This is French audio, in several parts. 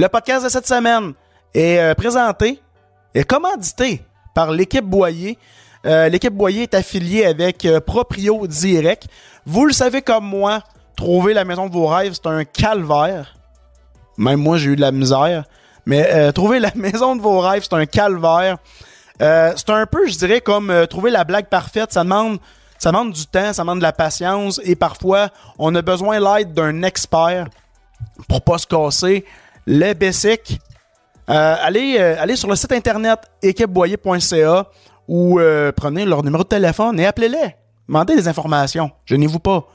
Le podcast de cette semaine est présenté et commandité par l'équipe Boyer. L'équipe Boyer est affiliée avec Proprio Direct. Vous le savez comme moi, trouver la maison de vos rêves, c'est un calvaire. Même moi, j'ai eu de la misère. Mais trouver la maison de vos rêves, c'est un calvaire. C'est un peu, je dirais, comme trouver la blague parfaite. Ça demande du temps, ça demande de la patience. Et parfois, on a besoin de l'aide d'un expert pour pas se casser les basics. Allez sur le site internet equipeboyer.ca ou prenez leur numéro de téléphone et appelez-les. Demandez des informations. Gênez-vous pas.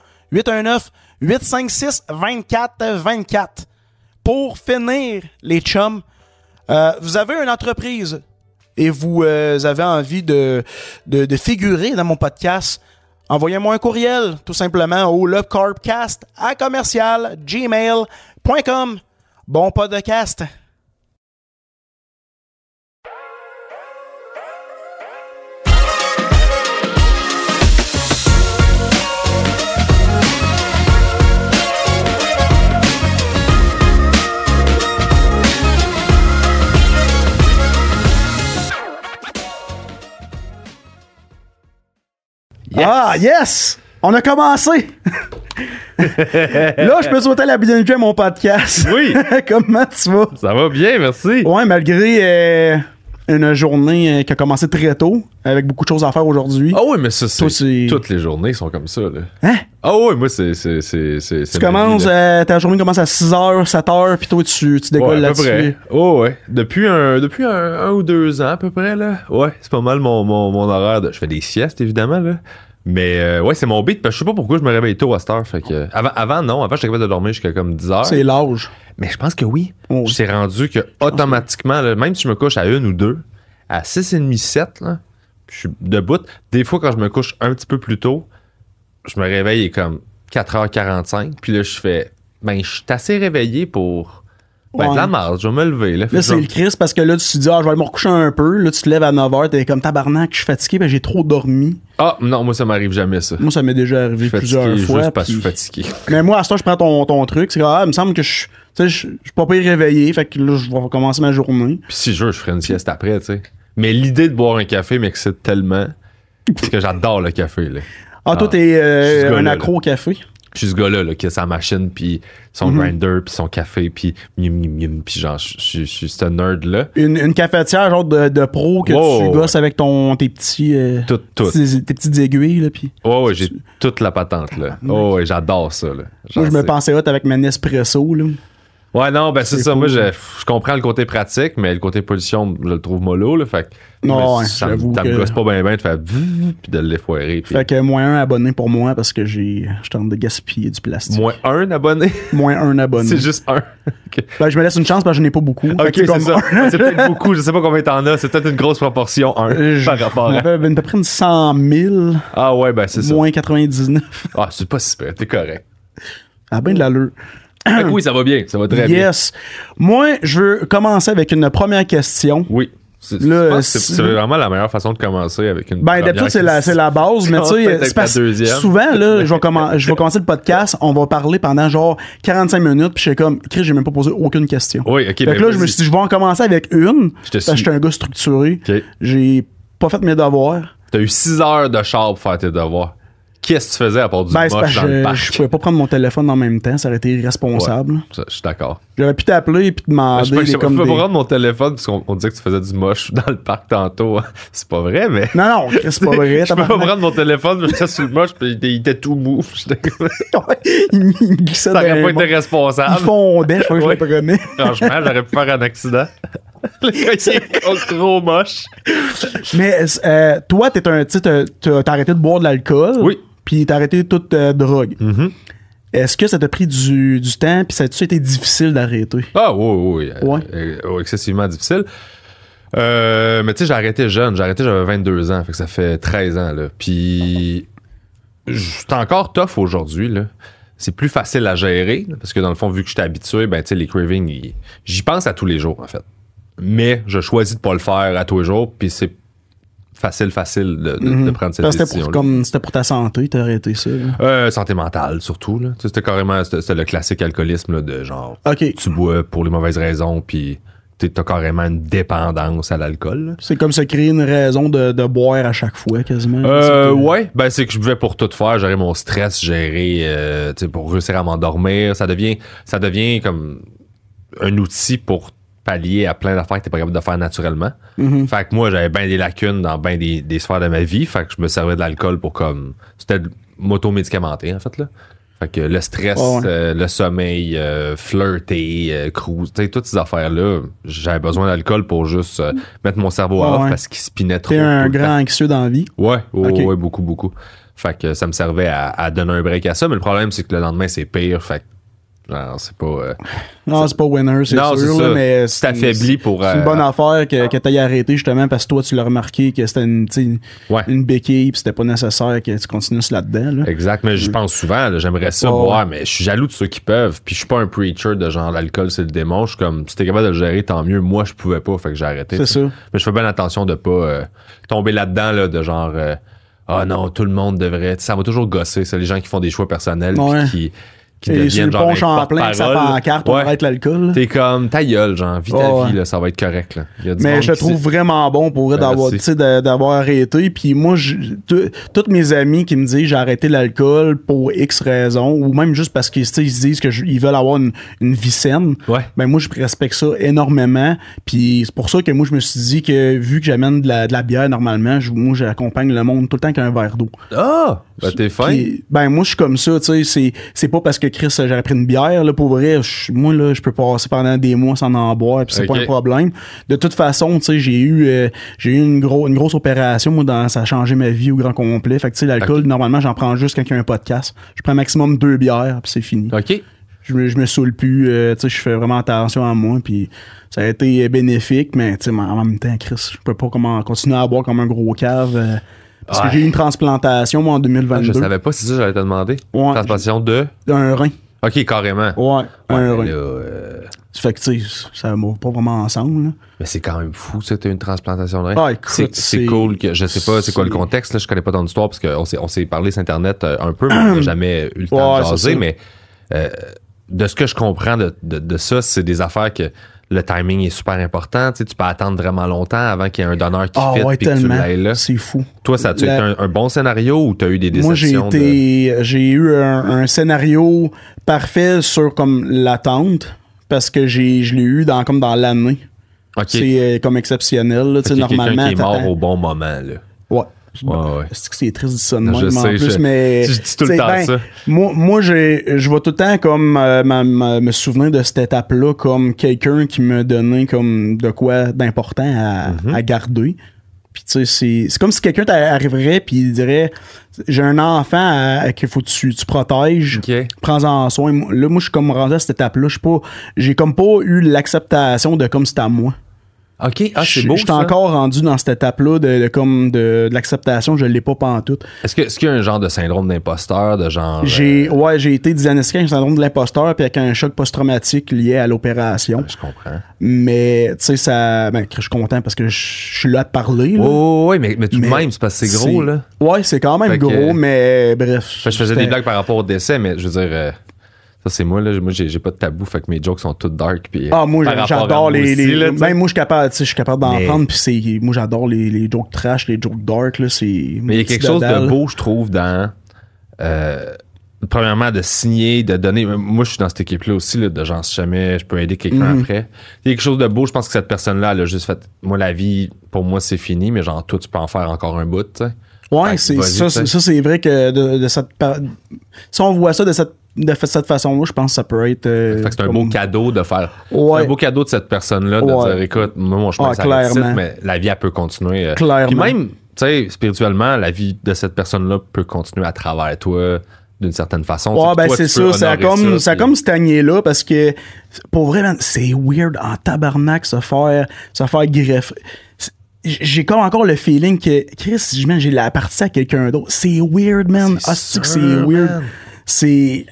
819-856-2424. Pour finir, les chums, vous avez une entreprise et vous avez envie de figurer dans mon podcast, envoyez-moi un courriel, tout simplement, au lecorbcast@gmail.com. Bon podcast! Yes. Ah, yes! On a commencé! Là, je peux souhaiter la bienvenue à mon podcast. Oui! Comment tu vas? Ça va bien, merci. Ouais, malgré une journée qui a commencé très tôt, avec beaucoup de choses à faire aujourd'hui. Ah oui, mais ça, c'est... Toutes les journées sont comme ça, là. Hein? Ah oui, moi, c'est tu commences... ta journée commence à 6h, 7h, puis toi, tu décolles ouais, là-dessus. Près. Oh ouais. Depuis un ou deux ans, à peu près, là. Ouais, c'est pas mal mon horaire de... Je fais des siestes, évidemment, là. Mais ouais, c'est mon beat, parce que je sais pas pourquoi je me réveille tôt à cette heure. Fait que, avant, j'étais capable de dormir jusqu'à comme 10h. C'est l'âge. Mais je pense que oui. Oh. Je t'ai rendu que automatiquement, là, même si je me couche à 1 ou 2, à 6h30, 7, là, je suis debout. Des fois, quand je me couche un petit peu plus tôt, je me réveille comme 4h45. Puis là, je fais, ben, je suis assez réveillé pour... Ben, de la marde, je vais me lever. Là, c'est le crise parce que là, tu te dis, je vais me recoucher un peu. Là, tu te lèves à 9h, t'es comme tabarnak, je suis fatigué, ben j'ai trop dormi. Ah, non, moi, ça m'arrive jamais, ça. Moi, ça m'est déjà arrivé plusieurs fois. Juste parce que je suis fatigué. Mais moi, à ce temps, je prends ton truc. C'est comme, il me semble que je suis pas pire réveillé. Fait que là, je vais commencer ma journée. Puis si je ferai une sieste après, tu sais. Mais l'idée de boire un café m'excite tellement parce que j'adore le café, là. Ah, toi, t'es un accro au café? Je suis ce gars-là là, qui a sa machine, puis son grinder, puis son café, puis genre, je suis ce nerd-là. Une cafetière genre de pro que tu gosses avec tes petites aiguilles. Là, pis, ouais, j'ai toute la patente. Là. Oh, ouais, j'adore ça. Là. Moi, je me pensais hot avec ma Nespresso. Là. Ouais, non, ben c'est ça. Cool. Moi, je comprends le côté pratique, mais le côté pollution, je le trouve mollo. Là, fait non, ouais, ça me gosse pas bien de faire puis de l'effoirer. Pis... Fait que -1 abonné pour moi parce que je tente de gaspiller du plastique. -1 abonné? -1 abonné. C'est juste un. Okay. Ben, je me laisse une chance parce que je n'ai pas beaucoup. Ok, c'est ça. C'est peut-être beaucoup. Je sais pas combien t'en as. C'est peut-être une grosse proportion, par rapport à... À peu près une 100 000. Ah ouais, ben c'est ça. -99. Ah, c'est pas si pire. T'es correct. Ah ben de l'allure. Oui, ça va bien, ça va très bien. Yes. Moi, je veux commencer avec une première question. Oui. Je pense que c'est vraiment la meilleure façon de commencer avec une première question. Ben, d'habitude, c'est la base, mais tu sais, c'est parce que souvent, là, je vais commencer le podcast, on va parler pendant genre 45 minutes, puis je suis comme, Chris, j'ai même pas posé aucune question. Oui, ok. Fait que là, je me suis dit, je vais en commencer avec une, parce que je suis un gars structuré. Okay. J'ai pas fait mes devoirs. T'as eu 6 heures de char pour faire tes devoirs. Qu'est-ce que tu faisais à part du moche dans le parc? Je pouvais pas prendre mon téléphone en même temps, ça aurait été irresponsable. Ouais, je suis d'accord. J'aurais pu t'appeler et puis demander. Je peux pas prendre mon téléphone parce qu'on disait que tu faisais du moche dans le parc tantôt. C'est pas vrai, mais. Non, c'est pas vrai. Je peux pas prendre mon téléphone, mais j'étais sous le moche puis il était tout mou. Il glissait. Ça aurait pas été responsable. Il fondait, je crois que je le connais. Franchement, j'aurais pu faire un accident. Le gros moche. Mais toi, t'as arrêté de boire de l'alcool. Oui. Puis t'as arrêté toute drogue. Mm-hmm. Est-ce que ça t'a pris du temps? Puis ça a-tu été difficile d'arrêter? Ah oui, oui. Ouais. Excessivement difficile. Mais tu sais, j'ai arrêté jeune. J'avais 22 ans. Fait que ça fait 13 ans. Puis c'est encore tough aujourd'hui. Là. C'est plus facile à gérer. Parce que dans le fond, vu que j'étais habitué, ben tu sais, les cravings, j'y pense à tous les jours, en fait. Mais je choisis de pas le faire à tous les jours. Puis c'est facile de prendre cette décision. C'était pour ta santé, t'as arrêté ça? Santé mentale, surtout. Là. C'était carrément c'était le classique alcoolisme là, de genre, tu bois pour les mauvaises raisons, puis t'as carrément une dépendance à l'alcool. Là. C'est comme se créer une raison de boire à chaque fois, quasiment. Ouais, ben c'est que je buvais pour tout faire, gérer mon stress, gérer, pour réussir à m'endormir. Ça devient comme un outil pour pallier à plein d'affaires que t'es pas capable de faire naturellement. Mm-hmm. Fait que moi, j'avais bien des lacunes dans bien des sphères de ma vie. Fait que je me servais de l'alcool pour comme... C'était m'auto-médicamenter, en fait, là. Fait que le stress, le sommeil, flirter, cruise, tu sais, toutes ces affaires-là, j'avais besoin d'alcool pour juste mettre mon cerveau à off parce qu'il spinait trop. T'es un grand anxieux dans la vie? Ouais, beaucoup, beaucoup. Fait que ça me servait à donner un break à ça. Mais le problème, c'est que le lendemain, c'est pire. Fait que non, c'est pas... non, c'est pas winner, c'est sûr. Là, mais c'est affaibli pour... C'est une bonne affaire que t'ailles arrêté justement parce que toi, tu l'as remarqué que c'était une béquille pis c'était pas nécessaire que tu continues là-dedans. Là. Exact, mais j'y pense souvent. Là, j'aimerais ça boire, mais je suis jaloux de ceux qui peuvent. Puis je suis pas un preacher de genre l'alcool, c'est le démon. Je suis comme, si t'es capable de le gérer, tant mieux. Moi, je pouvais pas, fait que j'ai arrêté. C'est sûr. Mais je fais bien attention de pas tomber là-dedans, là, de genre... ah non, tout le monde devrait... Ça m'a toujours gossé, c'est les gens qui font des choix personnels pis qui deviennent genre un porte-parole. Ça part en carte, on arrête l'alcool. T'es comme, ta gueule, genre, vis ta vie, là, ça va être correct. Là. Y a du mais je le trouve vraiment bon pour d'avoir arrêté. Puis moi, toutes mes amis qui me disent j'ai arrêté l'alcool pour X raisons, ou même juste parce qu'ils se disent qu'ils veulent avoir une vie saine, ben moi, je respecte ça énormément. Puis c'est pour ça que moi, je me suis dit que vu que j'amène de la bière normalement, moi, j'accompagne le monde tout le temps avec un verre d'eau. Ah! Ben t'es fin. Puis, ben moi, je suis comme ça, tu sais, c'est pas parce que Chris, j'aurais pris une bière, là, pour vrai, moi, là, je peux passer pendant des mois sans en boire, puis c'est pas un problème. De toute façon, tu sais, j'ai eu une grosse opération, moi, ça a changé ma vie au grand complet. Fait que, tu sais, l'alcool, normalement, j'en prends juste quand il y a un podcast. Je prends maximum 2 bières, puis c'est fini. OK. Je me saoule plus, tu sais, je fais vraiment attention à moi, puis ça a été bénéfique, mais, tu sais, en même temps, Chris, je peux pas continuer à boire comme un gros cave. Parce que j'ai eu une transplantation, moi, en 2022. Je savais pas, c'est ça que j'allais te demander. Ouais, transplantation de... Un rein. OK, carrément. Ouais, un rein. Là, fait que, tu sais, ça va pas vraiment ensemble. Là. Mais c'est quand même fou, ça, t'as une transplantation de rein. Ah, écoute, c'est cool. Que, je sais pas c'est quoi le contexte, là, je connais pas ton histoire, parce qu'on s'est parlé sur Internet un peu, mais on n'a jamais eu le temps de jaser. Mais de ce que je comprends de ça, c'est des affaires que... Le timing est super important. Tu sais, tu peux attendre vraiment longtemps avant qu'il y ait un donneur qui fit puis que tu l'ailles là. C'est fou. Toi, ça a-tu été un bon scénario ou tu as eu des déceptions? Moi, j'ai eu un scénario parfait sur comme l'attente parce que je l'ai eu dans l'année. Okay. C'est comme exceptionnel. Là, tu sais, normalement, quelqu'un qui est mort au bon moment. Là. Ouais. Ouais. C'est triste de ça de même en plus, mais je dis tout le temps ça. Moi, je vais tout le temps comme me souvenir de cette étape-là comme quelqu'un qui me donnait comme de quoi d'important à garder. Puis tu sais, c'est comme si quelqu'un t'arriverait puis il dirait j'ai un enfant qu'il faut que tu protèges, prends-en soin. Là, moi, je suis comme rendu à cette étape-là, j'ai comme pas eu l'acceptation de comme c'est à moi. OK, c'est beau. Je suis encore rendu dans cette étape-là de l'acceptation, je ne l'ai pas pantoute. Est-ce qu'il y a un genre de syndrome d'imposteur, de genre. J'ai été diagnostiqué avec un syndrome de l'imposteur puis avec un choc post-traumatique lié à l'opération. Je comprends. Mais tu sais, ça. Ben, je suis content parce que je suis là à te parler. Oui, mais tout de même, c'est parce que c'est gros, là. Oui, c'est quand même fait gros, mais bref. Je faisais des blagues par rapport au décès, mais je veux dire. Ça, c'est moi, là. Moi, j'ai pas de tabou, fait que mes jokes sont toutes dark. Puis, moi, j'adore les là, même moi, je suis capable d'en prendre. Puis moi, j'adore les jokes trash, les jokes dark. Là, mais il y a quelque chose de beau, je trouve, dans... premièrement, de signer, de donner... Moi, je suis dans cette équipe-là aussi, là, de genre, si jamais je peux aider quelqu'un après. Il y a quelque chose de beau, je pense que cette personne-là, elle a juste fait... Moi, la vie, pour moi, c'est fini, mais genre, toi, tu peux en faire encore un bout, tu sais. Ouais, ça, c'est vrai que de cette... Si on voit ça de cette façon-là, je pense que ça peut être... Fait que c'est un beau cadeau de faire... C'est un beau cadeau de cette personne-là de dire, écoute, moi, mon chemin, ça réussit, mais la vie, elle peut continuer. Clairement. Puis même, tu sais, spirituellement, la vie de cette personne-là peut continuer à travers toi d'une certaine façon. Ouais, ben c'est ça. Ça a comme cette année-là, parce que, pour vrai, c'est weird en tabarnak se faire greffer. J'ai comme encore le feeling que, Chris, j'ai la partie à quelqu'un d'autre. C'est weird, man. C'est weird. Man. C'est...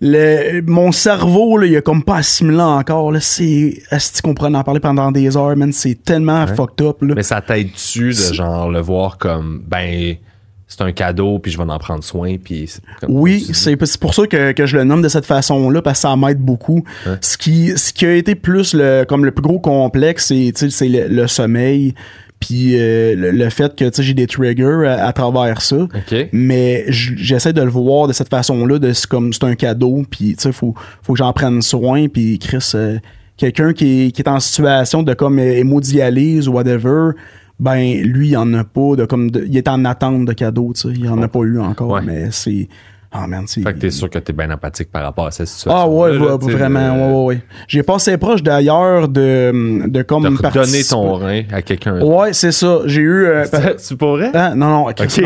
Mon cerveau, là, il a comme pas assimilé encore. Là, c'est qu'on pourrait en parler pendant des heures, man. C'est tellement fucked up. Là. Mais ça t'aide-tu de genre le voir comme ben c'est un cadeau, puis je vais en prendre soin. Puis oui, c'est pour ça que je le nomme de cette façon-là, parce que ça m'aide beaucoup. Hein? Ce qui a été plus comme le plus gros complexe, c'est le sommeil. Puis le fait que j'ai des triggers à travers ça, okay. Mais j'essaie de le voir de cette façon-là, comme c'est un cadeau, puis faut que j'en prenne soin, puis Chris, quelqu'un qui est en situation de comme hémodialyse ou whatever, ben lui il en a pas, il est en attente de cadeau, il en a pas eu encore, mais c'est... Ah, man, fait que t'es sûr que t'es bien empathique par rapport à cette situation. Ah ouais, là, vraiment, ouais. J'ai passé proche d'ailleurs de comme donner ton rein à quelqu'un. Ouais, c'est ça. J'ai eu. Tu pourrais? Non. Okay.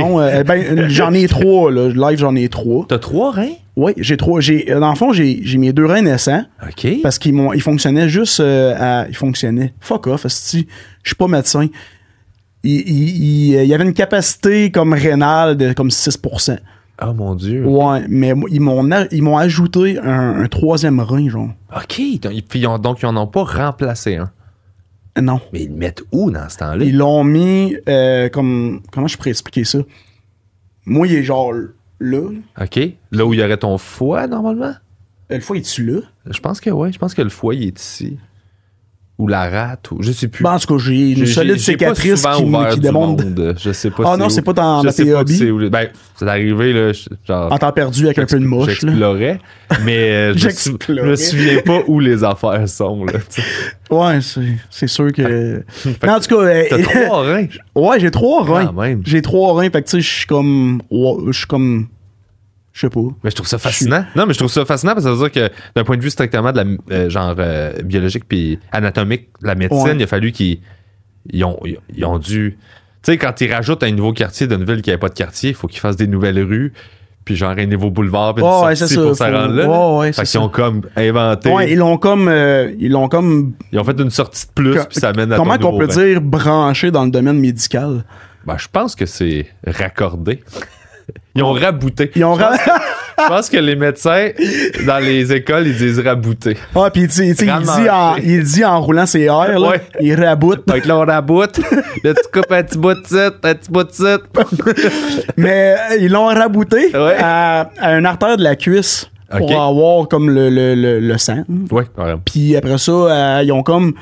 J'en ai trois là. Live, j'en ai trois. T'as trois reins? Oui, j'ai trois. Dans le fond, j'ai mes deux reins naissants. OK. Parce qu'ils fonctionnaient juste. Ils fonctionnaient. Fuck off, asti. Je suis pas médecin. Il y avait une capacité comme rénale de comme 6%. Oh mon Dieu. Ouais, mais ils m'ont ajouté un troisième rein, genre. OK. Donc, ils n'en ont pas remplacé un. Hein? Non. Mais ils le mettent où dans ce temps-là? Ils l'ont mis comme... Comment je pourrais expliquer ça? Moi, il est genre là. OK. Là où il y aurait ton foie, normalement? Le foie, est-tu là? Je pense que oui. Je pense que le foie, il est ici. Ou la rate, ou je sais plus. En tout cas, j'ai une solide cicatrice qui démontre. Je sais pas. Ah non, c'est pas dans tes hobbies. Ben, c'est arrivé, là. Genre, en temps perdu avec un peu de mouche. J'explorais, là. Mais je me souviens pas où les affaires sont, là. T'sais. Ouais, c'est sûr que. Non, en tout cas. T'as trois reins. Ouais, j'ai trois reins. Quand même. J'ai trois reins, fait que tu sais, je suis comme. Je sais pas. Mais je trouve ça fascinant. Non, mais je trouve ça fascinant parce que ça veut dire que d'un point de vue strictement de la genre biologique puis anatomique, la médecine, ouais. Il a fallu qu'ils ont dû... Tu sais, quand ils rajoutent un nouveau quartier d'une ville qui n'avait pas de quartier, il faut qu'ils fassent des nouvelles rues puis genre un nouveau boulevard puis une sortie pour s'en rendre là. Fait qu'ils ont comme inventé... Ouais, ils l'ont comme... Ils ont fait une sortie de plus puis ça mène à ton nouveau... Comment qu'on peut dire branché dans le domaine médical? Ben, je pense que c'est raccordé. Ils ont rabouté. Je pense que les médecins, dans les écoles, ils disent rabouter. Ah, puis il dit en roulant ses airs, là, il raboute. Donc là, on raboute. Là, tu coupes un petit bout de site. Mais ils l'ont rabouté à un artère de la cuisse pour avoir comme le sang. Oui, puis après ça, ils ont comme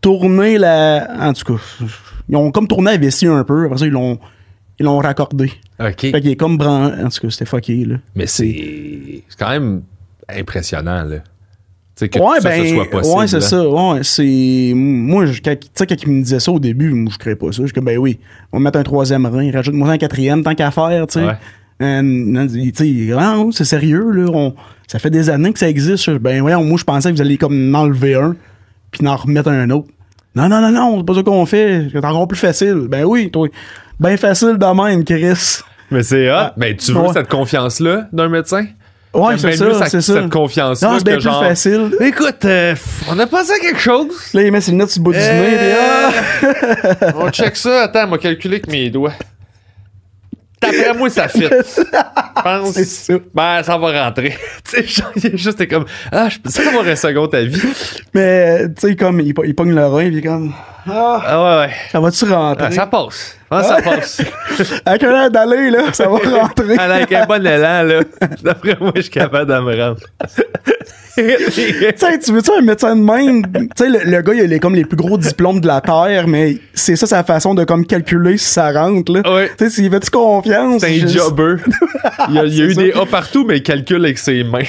tourné la... En tout cas, ils ont comme tourné la vessie un peu. Après ça, ils l'ont raccordé. OK. Fait qu'il est comme en tout cas, c'était fucké, là. Mais c'est quand même impressionnant, là. Tu sais, que ça soit possible. Ouais, c'est ça. Ouais, c'est... Moi, quand il me disait ça au début, moi, je crée pas ça. Je dis, ben oui, on va mettre un troisième rein, rajoute-moi un quatrième, tant qu'à faire, tu sais. Ouais. C'est sérieux, là. Ça fait des années que ça existe. Ben voyons, moi, je pensais que vous alliez comme en enlever un, puis en remettre un autre. Non, c'est pas ça qu'on fait. C'est encore plus facile. Ben oui, toi... Ben facile de même, Chris. Mais c'est hot. Ben, tu veux cette confiance-là d'un médecin? Ouais, c'est ça. Cette confiance-là. Non, c'est bien plus facile. Écoute, on a passé à quelque chose. Là, il met ses lunettes sur le bout du nez. On check ça. Attends, on m'a calculé avec mes doigts. Après moi, ça fit. Je pense. C'est ça. Ben, ça va rentrer. Tu sais, il est juste comme, je peux ça avoir un second à vie. Mais, tu sais, comme, il pogne le rein, puis comme, ouais. Ça va-tu rentrer? Ça passe. Ça passe. Avec un air d'aller, là, ça va rentrer. Avec un bon élan, là. D'après moi, je suis capable de me rendre. Tu veux-tu un médecin de même? Tu sais, le gars, il a comme les plus gros diplômes de la Terre, mais c'est ça sa façon de comme calculer si ça rentre, là. Ouais. Tu sais, s'il fait-tu confiance? C'est un jobber. Il y a eu des A partout, mais il calcule avec ses mains.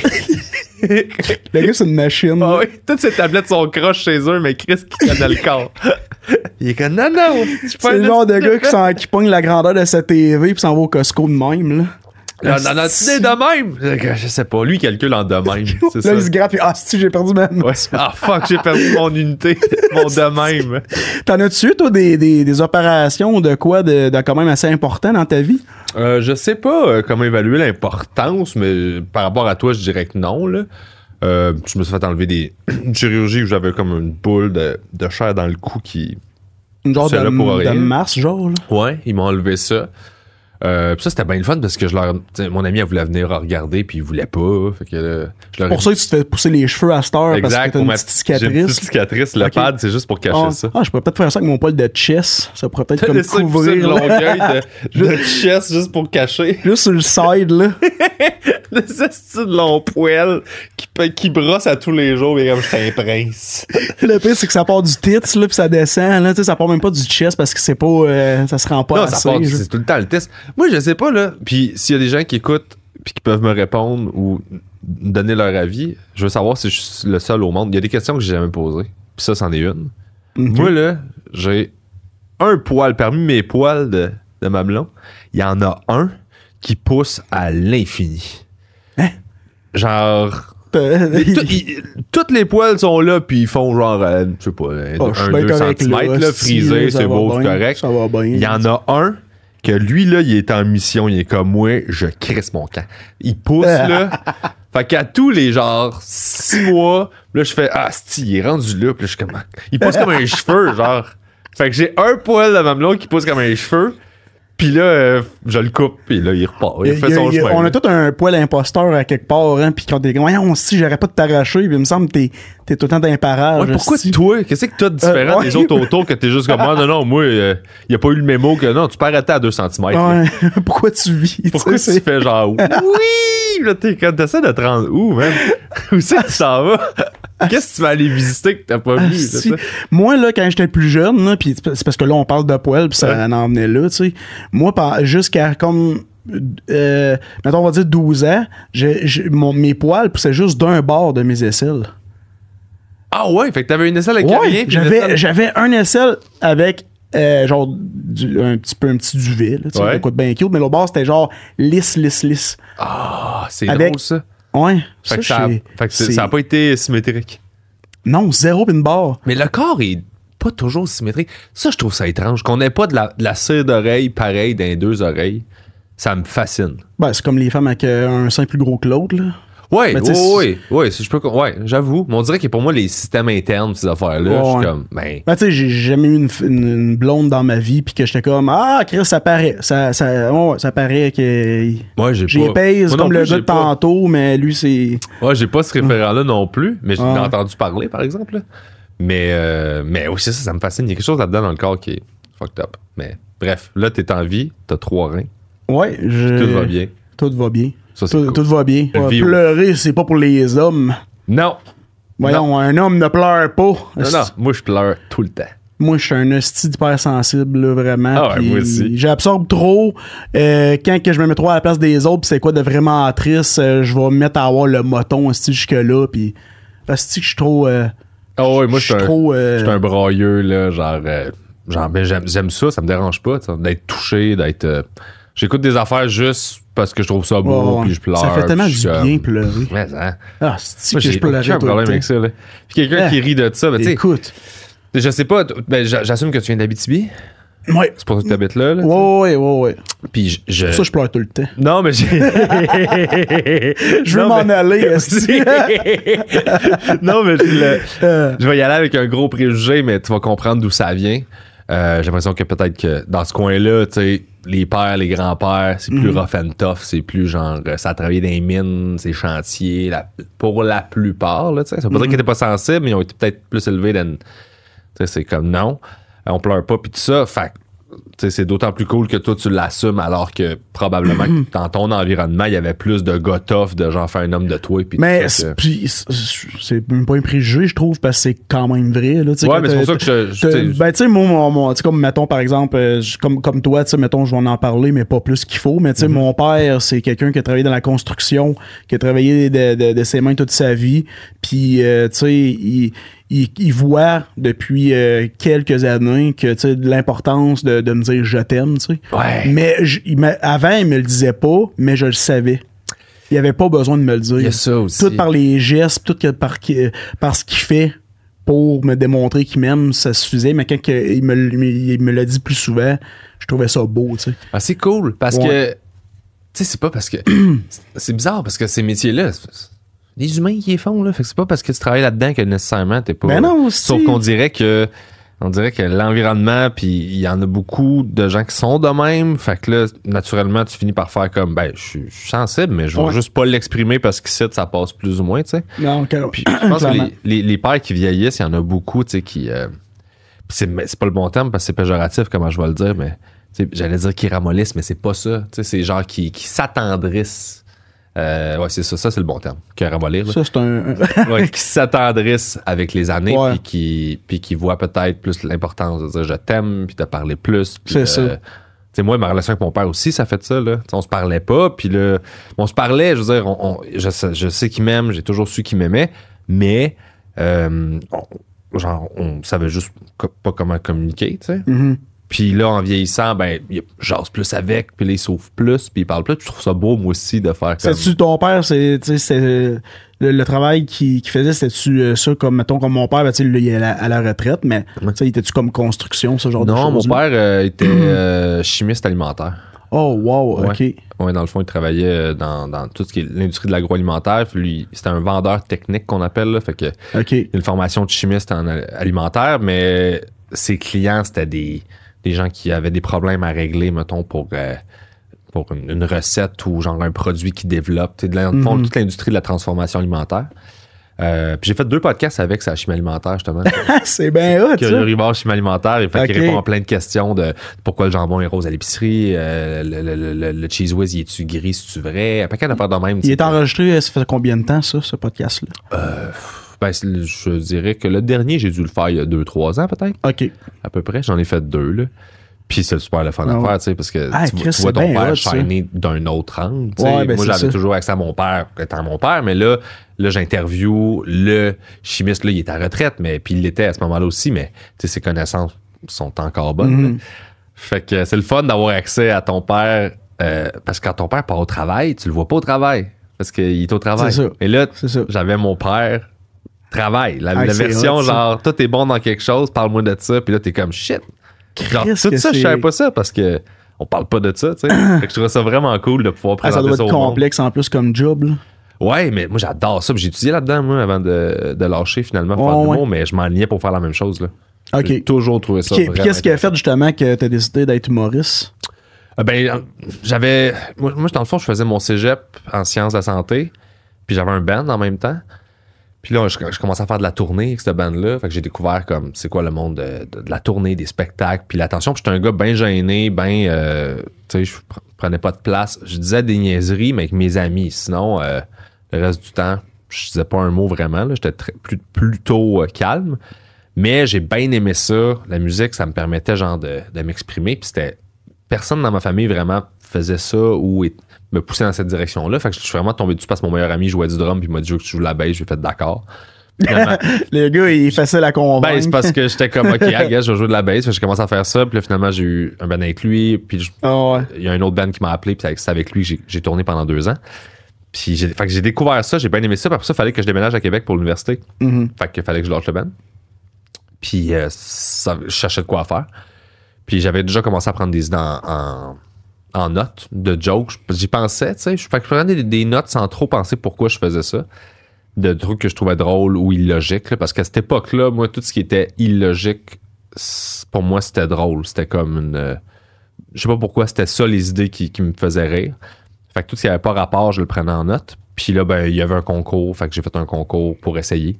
Le gars, c'est une machine. Ah oui, toutes ces tablettes sont croches chez eux, mais Chris qui connaît le corps. Il est comme, non. C'est le genre de gars qui pogne la grandeur de sa TV pis s'en va au Costco de même, là. Non, tu es de même! Je sais pas, lui, il calcule en de même. C'est là, ça. Il se gratte et j'ai perdu ma main. Ouais. Ah, fuck, j'ai perdu mon unité. Mon de même. T'en as-tu eu, toi, des opérations de quoi de quand même assez important dans ta vie? Je sais pas comment évaluer l'importance, mais par rapport à toi, je dirais que non, là. Je me suis fait enlever une chirurgie où j'avais comme une boule de chair dans le cou qui. Une genre de masse, genre, là. Ouais, ils m'ont enlevé ça. Puis ça, c'était bien le fun parce que je leur, mon ami, elle voulait venir regarder, puis il voulait pas. Fait que, je leur ai dit... pour ça que tu te fais pousser les cheveux à cette heure, exact, parce que t'as une petite cicatrice. J'ai une petite cicatrice. Le pad, c'est juste pour cacher ça. Ah, je pourrais peut-être faire ça avec mon poil de chess. Ça pourrait peut-être comme couvrir. Une longueuil de chess juste pour cacher. Juste sur le side, là. Le style long poil qui brosse à tous les jours, mais comme je suis un prince. Le pire, c'est que ça part du tits, là, puis ça descend. Là, ça part même pas du chest parce que c'est pas, ça se rend pas non, assez. Ça part du, c'est tout le temps le tits. Moi, je sais pas, là. Puis s'il y a des gens qui écoutent puis qui peuvent me répondre ou donner leur avis, je veux savoir si je suis le seul au monde. Il y a des questions que j'ai jamais posées. Puis ça, c'en est une. Mm-hmm. Moi, là, j'ai un poil. Parmi mes poils de mamelon, il y en a un qui pousse à l'infini. Hein? Genre... toutes les poils sont là, puis ils font genre, je sais pas, 1-2 cm, là, frisé, c'est beau, c'est correct. Ça va bien. Il y en a un que lui, là, il est en mission, il est comme moi, je crisse mon camp. Il pousse, là. Fait qu'à tous les, genre, 6 mois, là, je fais, ah, c'ti, il est rendu là, puis là, je suis comme, il pousse comme un cheveu, genre. Fait que j'ai un poil de mamelon qui pousse comme un cheveu. Pis là, je le coupe, pis là, il repart. Il fait son chemin. On a tout un poil imposteur à quelque part, hein, pis quand t'es comme, voyons, si j'aurais pas de t'arracher, pis il me semble que t'es tout le temps d'un parage. Ouais, pourquoi toi? Qu'est-ce que t'as de différent des autres autour que t'es juste comme, moi, y a pas eu le mémo que, non, tu peux arrêter à 2 cm. Ouais. Pourquoi tu vis? Pourquoi tu fais genre, oui, là, t'es comme, t'essaies de te rendre où, même? Où c'est que tu t'en vas? Qu'est-ce que tu vas aller visiter que t'as pas vu? Si. Moi, là, quand j'étais plus jeune, là, pis c'est parce que là, on parle de poils, pis ça en venait là, tu sais. Moi, jusqu'à comme, mettons, on va dire 12 ans, mes poils poussaient juste d'un bord de mes aisselles. Ah ouais? Fait que t'avais une aisselle avec rien? J'avais un aisselle avec, genre, un petit duvet, là, tu sais, écoute, bien cute, mais l'autre bord, c'était genre lisse. Ah, c'est drôle, ça. Ouais. Fait que ça n'a pas été symétrique. Non, 0 pis une barre. Mais le corps est pas toujours symétrique. Ça, je trouve ça étrange. Qu'on n'ait pas de la cire d'oreille pareille dans les deux oreilles, ça me fascine. Ben, c'est comme les femmes avec un sein plus gros que l'autre, là. Oui, si je peux. Ouais, j'avoue. Mais on dirait que pour moi, les systèmes internes, ces affaires-là, je suis comme. Ben, tu sais, j'ai jamais eu une blonde dans ma vie, puis que j'étais comme, ah, Chris, ça paraît. Ça paraît que. Ouais, j'ai pas. Moi comme le gars de tantôt, mais lui, c'est. Ouais, j'ai pas ce référent-là non plus, mais j'en ai entendu parler, par exemple. Là. Mais aussi, ça me fascine. Il y a quelque chose là-dedans dans le corps qui est fucked up. Mais bref, là, t'es en vie, t'as 3 reins. Ouais, Tout va bien. Tout va bien. Ça, tout, cool. Tout va bien. Pleurer, c'est pas pour les hommes. Non. Voyons, non. Un homme ne pleure pas. Non, moi, je pleure tout le temps. Moi, je suis un hostie hypersensible, là, vraiment. Ah ouais, moi aussi. J'absorbe trop. Quand que je me mets trop à la place des autres, pis c'est quoi de vraiment triste, je vais me mettre à avoir le moton hostie jusque-là. Pis hostie que je suis trop... moi, je suis un brailleux, là, genre ben, j'aime ça, ça me dérange pas, d'être touché, d'être... J'écoute des affaires juste parce que je trouve ça beau, puis je pleure. Ça fait tellement du bien pleurer. Mais, hein? Ah, c'est-tu que je pleurais tout le temps. J'ai aucun problème avec ça. Là. Puis quelqu'un qui rit de ça, ben, tu sais... Écoute. Je sais pas, ben, j'assume que tu viens d'Abitibi. Ouais. C'est pour ça que tu habites là. Oui. Puis je... Pour ça, je pleure tout le temps. Non, mais j'ai... Je veux m'en aller, Non, mais je vais y aller avec un gros préjugé, mais tu vas comprendre d'où ça vient. J'ai l'impression que peut-être que dans ce coin-là, tu sais... Les pères, les grands-pères, c'est plus rough and tough, c'est plus genre, ça a travaillé dans les mines, c'est chantier, pour la plupart, là, t'sais. Ça veut pas dire qu'ils étaient pas sensibles, mais ils ont été peut-être plus élevés dans... T'sais, c'est comme, non, on pleure pas, pis tout ça, fait t'sais, c'est d'autant plus cool que toi, tu l'assumes, alors que probablement que dans ton environnement, il y avait plus de gars tough, de genre faire un homme de toi. Pis mais c'est même pas un préjugé, je trouve, parce que c'est quand même vrai. Là, ouais, mais c'est pour ça que je. Ben, tu sais, moi comme mettons, par exemple, comme toi, tu sais, mettons, je vais en parler, mais pas plus qu'il faut. Mais tu sais, mon père, c'est quelqu'un qui a travaillé dans la construction, qui a travaillé de ses mains toute sa vie. Puis, tu sais, il voit depuis quelques années que tu sais l'importance de me dire je t'aime, tu sais. Ouais. Mais avant il me le disait pas, mais je le savais. Il avait pas besoin de me le dire. Il y a ça aussi. Tout par les gestes, tout par ce qu'il fait pour me démontrer qu'il m'aime, ça suffisait. Mais quand il me l'a dit plus souvent, je trouvais ça beau, tu sais. Ah, c'est cool parce que tu sais c'est pas parce que c'est bizarre parce que ces métiers là. Les humains qui les font, là. Fait que c'est pas parce que tu travailles là-dedans que nécessairement t'es pas. Mais non, aussi. Sauf qu'on dirait que On dirait que l'environnement, puis il y en a beaucoup de gens qui sont de même. Fait que là, naturellement, tu finis par faire comme, ben, je suis sensible, mais je veux juste pas l'exprimer parce qu'ici, ça passe plus ou moins, tu sais. Non, puis, je pense que les pères qui vieillissent, il y en a beaucoup, tu sais, qui... c'est pas le bon terme parce que c'est péjoratif, comment je vais le dire, mais j'allais dire qu'ils ramollissent, mais c'est pas ça. Tu sais, c'est genre qui s'attendrissent. Ouais, c'est ça. Ça, c'est le bon terme. Que ramollir. Ça, c'est un. Ouais, qui s'attendrissent avec les années, puis qui voient peut-être plus l'importance de dire je t'aime, puis de parler plus. Pis, c'est ça. Tu sais, moi, ma relation avec mon père aussi, ça fait ça, là. T'sais, on se parlait pas, puis là. On se parlait, je veux dire, je sais qu'il m'aime, j'ai toujours su qu'il m'aimait, mais. On savait juste pas comment communiquer, tu sais. Mm-hmm. Puis là, en vieillissant, ben, il jase plus avec, puis là, il s'ouvre plus, puis il parle plus. Je trouve ça beau, moi aussi, de faire comme... C'est-tu ton père, c'est le travail qu'il faisait, c'était-tu ça, comme, mettons, comme mon père, ben, tu sais, il est à la retraite, mais, tu sais, il était-tu comme construction, ce genre de choses? Non, mon père était chimiste alimentaire. Oh, wow, OK. Ouais, dans le fond, il travaillait dans tout ce qui est l'industrie de l'agroalimentaire. Puis lui, c'était un vendeur technique qu'on appelle, là. Fait que il a une formation de chimiste en alimentaire, mais ses clients, c'était des gens qui avaient des problèmes à régler, mettons, pour une recette ou genre un produit qu'ils développent. Tu sais, dans le fond, toute l'industrie de la transformation alimentaire. Puis j'ai fait 2 podcasts avec sa chimie alimentaire, justement. C'est bien hot, Curieux Rivard, chimie alimentaire. Il fait qu'il répond à plein de questions de pourquoi le jambon est rose à l'épicerie, le cheese whiz, il est-tu gris, c'est-tu vrai? Un paquet d'affaires de même. Il est enregistré, ça fait combien de temps, ça, ce podcast-là? Ben, je dirais que le dernier, j'ai dû le faire il y a 2-3 ans, peut-être. OK. À peu près, j'en ai fait 2, là. Puis c'est super le fun à faire, tu sais, parce que tu vois ton père shiner d'un autre angle. Ouais, ben moi, j'avais toujours accès à mon père, étant mon père, mais là j'interview le chimiste, là, il est à retraite, mais puis il l'était à ce moment-là aussi, mais tu sais, ses connaissances sont encore bonnes. Mm-hmm. Fait que c'est le fun d'avoir accès à ton père, parce que quand ton père part au travail, tu le vois pas au travail, parce qu'il est au travail. C'est ça. Et là, j'avais mon père... travail. La version, genre, toi, t'es bon dans quelque chose, parle-moi de ça, puis là, t'es comme shit. Genre, tout ça, je savais pas ça parce que on parle pas de ça, tu sais. Fait que je trouvais ça vraiment cool de pouvoir présenter ça. Ça doit être complexe en plus comme job, là. Ouais, mais moi, j'adore ça. J'ai étudié là-dedans, moi, avant de lâcher finalement, pour faire du mot, mais je m'enlignais pour faire la même chose, là. OK. J'ai toujours trouvé ça. Puis qu'est-ce qui a fait justement que t'as décidé d'être humoriste? Ben, j'avais. Moi, dans le fond, je faisais mon cégep en sciences de la santé, puis j'avais un band en même temps. Puis là, je commençais à faire de la tournée avec cette bande-là. Fait que j'ai découvert comme c'est quoi le monde de la tournée, des spectacles, puis l'attention. Puis j'étais un gars bien gêné, bien... tu sais, je prenais pas de place. Je disais des niaiseries, mais avec mes amis. Sinon, le reste du temps, je disais pas un mot vraiment. Là. J'étais plutôt calme. Mais j'ai bien aimé ça. La musique, ça me permettait genre de m'exprimer. Puis c'était... Personne dans ma famille vraiment faisait ça ou... me pousser dans cette direction-là. Fait que je suis vraiment tombé dessus parce que mon meilleur ami jouait du drum puis il m'a dit « Je veux que tu joues de la bass. » J'ai fait « D'accord. » Le gars, il est facile à convaincre. Ben, c'est parce que j'étais comme « OK, ah, gars, je vais jouer de la bass. » J'ai commencé à faire ça. Puis là, finalement, j'ai eu un band avec lui. Puis il y a un autre band qui m'a appelé. Puis c'est avec lui que j'ai tourné pendant 2 ans. Puis fait que j'ai découvert ça. J'ai bien aimé ça. Puis après ça, il fallait que je déménage à Québec pour l'université. Mm-hmm. Fait qu'il fallait que je lâche le band. Puis je cherchais de quoi faire. Puis j'avais déjà commencé à prendre des idées en notes de jokes. J'y pensais, tu sais. Je prenais des notes sans trop penser pourquoi je faisais ça. De trucs que je trouvais drôles ou illogiques. Là, parce qu'à cette époque-là, moi, tout ce qui était illogique, pour moi, c'était drôle. C'était comme une... Je sais pas pourquoi, c'était ça les idées qui me faisaient rire. Fait que tout ce qui avait pas rapport, je le prenais en note. Puis là, ben, il y avait un concours. Fait que j'ai fait un concours pour essayer.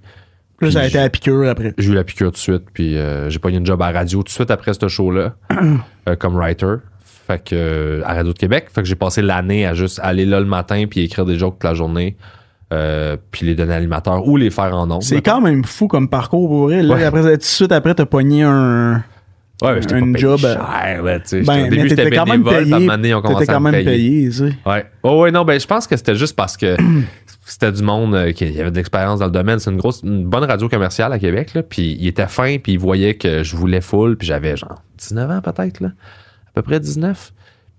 Puis là, ça a été à la piqûre après. J'ai eu la piqûre tout de suite. Puis j'ai pas eu une job à la radio tout de suite après ce show-là. Comme writer. Fait que à Radio de Québec, fait que j'ai passé l'année à juste aller là le matin puis écrire des jokes toute la journée, puis les donner à l'animateur ou les faire en ondes. C'est quand même fou comme parcours pour vrai. Là, après, tout de suite après, t'as pogné un job. Cher, là, ben, au début, j'étais bénévole, à un moment donné, ils ont commencé à me payer. T'étais quand même payé, tu sais. Ouais. Oh, ouais, non, ben, je pense que c'était juste parce que c'était du monde qui avait de l'expérience dans le domaine. C'est une bonne radio commerciale à Québec, là, puis il était fin, puis il voyait que je voulais full, puis j'avais genre 19 ans peut-être, là. À peu près 19.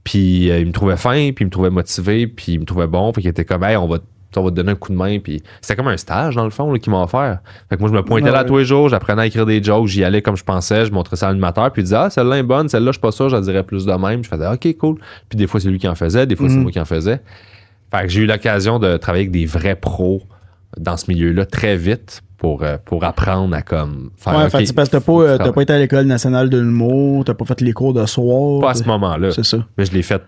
Puis il me trouvait fin, puis il me trouvait motivé, puis il me trouvait bon. Fait qu'il était comme, hey, on va te donner un coup de main. Puis c'était comme un stage, dans le fond, là, qu'il m'a offert. Fait que moi, je me pointais là tous les jours, j'apprenais à écrire des jokes, j'y allais comme je pensais, je montrais ça à l'animateur, puis il disait, ah, celle-là est bonne, celle-là, je suis pas sûr, j'en dirais plus de même. Je faisais, OK, cool. Puis des fois, c'est lui qui en faisait, des fois, c'est moi qui en faisais. Fait que j'ai eu l'occasion de travailler avec des vrais pros dans ce milieu-là très vite pour apprendre à comme faire. Ouais, okay, parce que t'as pas été à l'École nationale de l'humour, t'as pas fait les cours de soir. Pas à ce moment-là. C'est ça. Mais je l'ai fait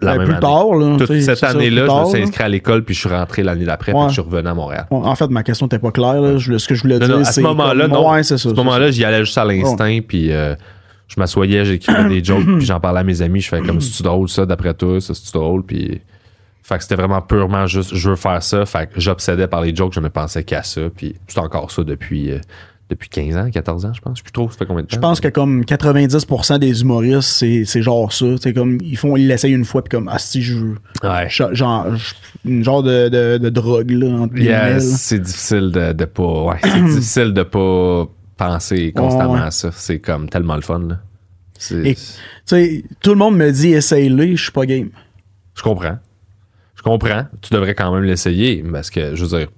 la même année. Tard, là, toute cette année-là, je me suis inscrit à l'école, puis je suis rentré l'année d'après, puis je suis revenu à Montréal. En fait, ma question n'était pas claire. Là. Ce que je voulais dire, c'est... À ce moment-là, non. Ouais, c'est ça, à ce moment-là, j'y allais juste à l'instinct, puis je m'assoyais, j'écrivais des jokes, puis j'en parlais à mes amis. Je faisais comme, c'est-tu drôle, ça, d'après toi? Ça, c'est-tu drôle? Puis... Fait que c'était vraiment purement juste, je veux faire ça. Fait que j'obsédais par les jokes, je ne pensais qu'à ça. Puis c'est encore ça depuis 15 ans, 14 ans, je pense. Je sais plus trop, ça fait combien de temps? Je pense que comme 90% des humoristes, c'est genre ça. C'est comme, ils l'essayent une fois, puis comme, ah, si je veux. Ouais. Une genre de drogue, là, entre guillemets. C'est difficile de pas. Ouais, c'est difficile de pas penser constamment à ça. C'est comme tellement le fun, là. Tu sais, tout le monde me dit, essaye-le, je suis pas game. Je comprends. Tu devrais quand même l'essayer, parce que, je veux dire,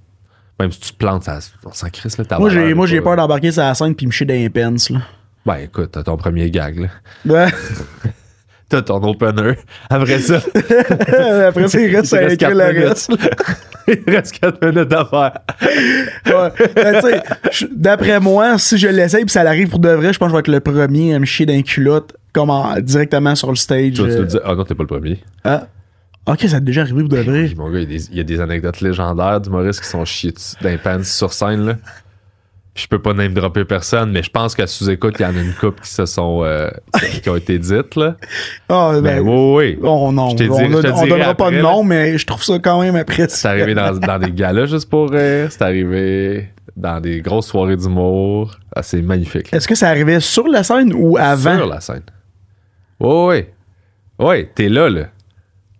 même si tu te plantes, on s'en crisse, là, ta valeur. Moi, j'ai peur d'embarquer sur la scène puis me chier d'impens, là. Ben, écoute, t'as ton premier gag, là. Ben. T'as ton opener. Après ça. Après ça, il reste le reste. Il reste 4 minutes d'affaire. Ouais. Ben, tu sais, d'après moi, si je l'essaye puis ça l'arrive pour de vrai, je pense que je vais être le premier à me chier d'un culotte, comme directement sur le stage. Tu te dis, ah non, t'es pas le premier. Ah. Ok, ça a déjà arrivé, vous devrez. Oui, mon gars, il y a des anecdotes légendaires d'humoristes qui sont chiés d'un pan sur scène, là. Puis je peux pas name dropper personne, mais je pense qu'à sous-écoute, il y en a une couple qui se sont. Qui ont été dites, là. Ah, oh, ben. Oui. Oh, non, on donnera pas de nom, mais je trouve ça quand même apprécié. C'est arrivé dans des galas juste pour rire. C'est arrivé dans des grosses soirées d'humour. Ah, c'est magnifique, là. Est-ce que ça arrivait sur la scène ou avant? Sur la scène. Oui. Oui, t'es là.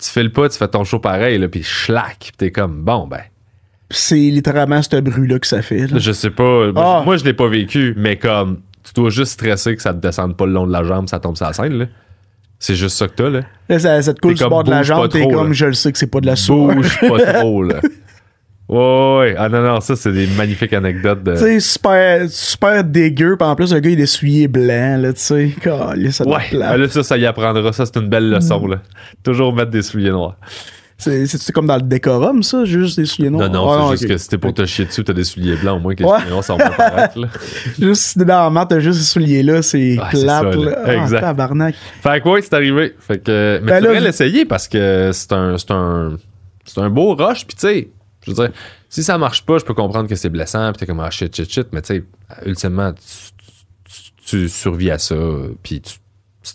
Tu files pas, tu fais ton show pareil, là, pis schlac, pis t'es comme, bon, ben. C'est littéralement ce bruit-là que ça fait, là. Je sais pas. Moi, je l'ai pas vécu, mais comme, tu dois juste stresser que ça te descende pas le long de la jambe, ça tombe sur la scène, là. C'est juste ça que t'as, là. Là, ça te coule sur le bord de la jambe, t'es comme, je le sais que c'est pas de la soie. Bouge pas trop, là. Ouais. Ah non, ça, c'est des magnifiques anecdotes de. Tu sais, super, super dégueu. Puis en plus, le gars, il est essuyé blanc, là, tu sais. Ouais, là, ça y apprendra. Ça, c'est une belle leçon, là. Toujours mettre des souliers noirs. C'est comme dans le décorum, ça, juste des souliers noirs. Non, c'est juste que si t'es pour te chier dessus, t'as des souliers blancs, au moins que les souliers noirs sont pas paraître, là. Juste si t'es dans la merde, t'as juste des souliers là, c'est plate, là. Exact. Tabarnak. Fait que ouais, c'est arrivé. Fait que. Mais tu devrais l'essayer parce que c'est un beau rush, pis tu sais. Je veux dire, si ça marche pas, je peux comprendre que c'est blessant, pis t'es comme, ah, shit, mais tu sais, ultimement, tu survis à ça, pis tu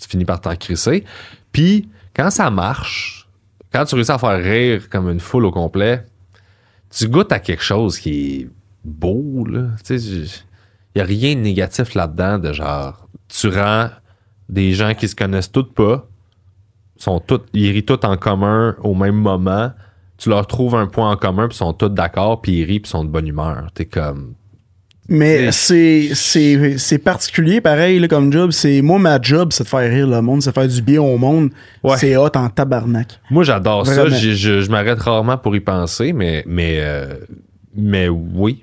finis par t'en crisser. Puis, quand ça marche, quand tu réussis à faire rire comme une foule au complet, tu goûtes à quelque chose qui est beau, là. Tu sais, y a rien de négatif là-dedans, de genre, tu rends des gens qui se connaissent toutes pas, ils rient tous en commun au même moment, tu leur trouves un point en commun, puis sont tous d'accord, puis ils rient, puis sont de bonne humeur. T'es comme... Mais c'est particulier, pareil, là, comme job. Moi, ma job, c'est de faire rire le monde, c'est de faire du bien au monde. Ouais. C'est hot en tabarnak. Moi, j'adore vraiment. Ça. Je m'arrête rarement pour y penser, mais oui,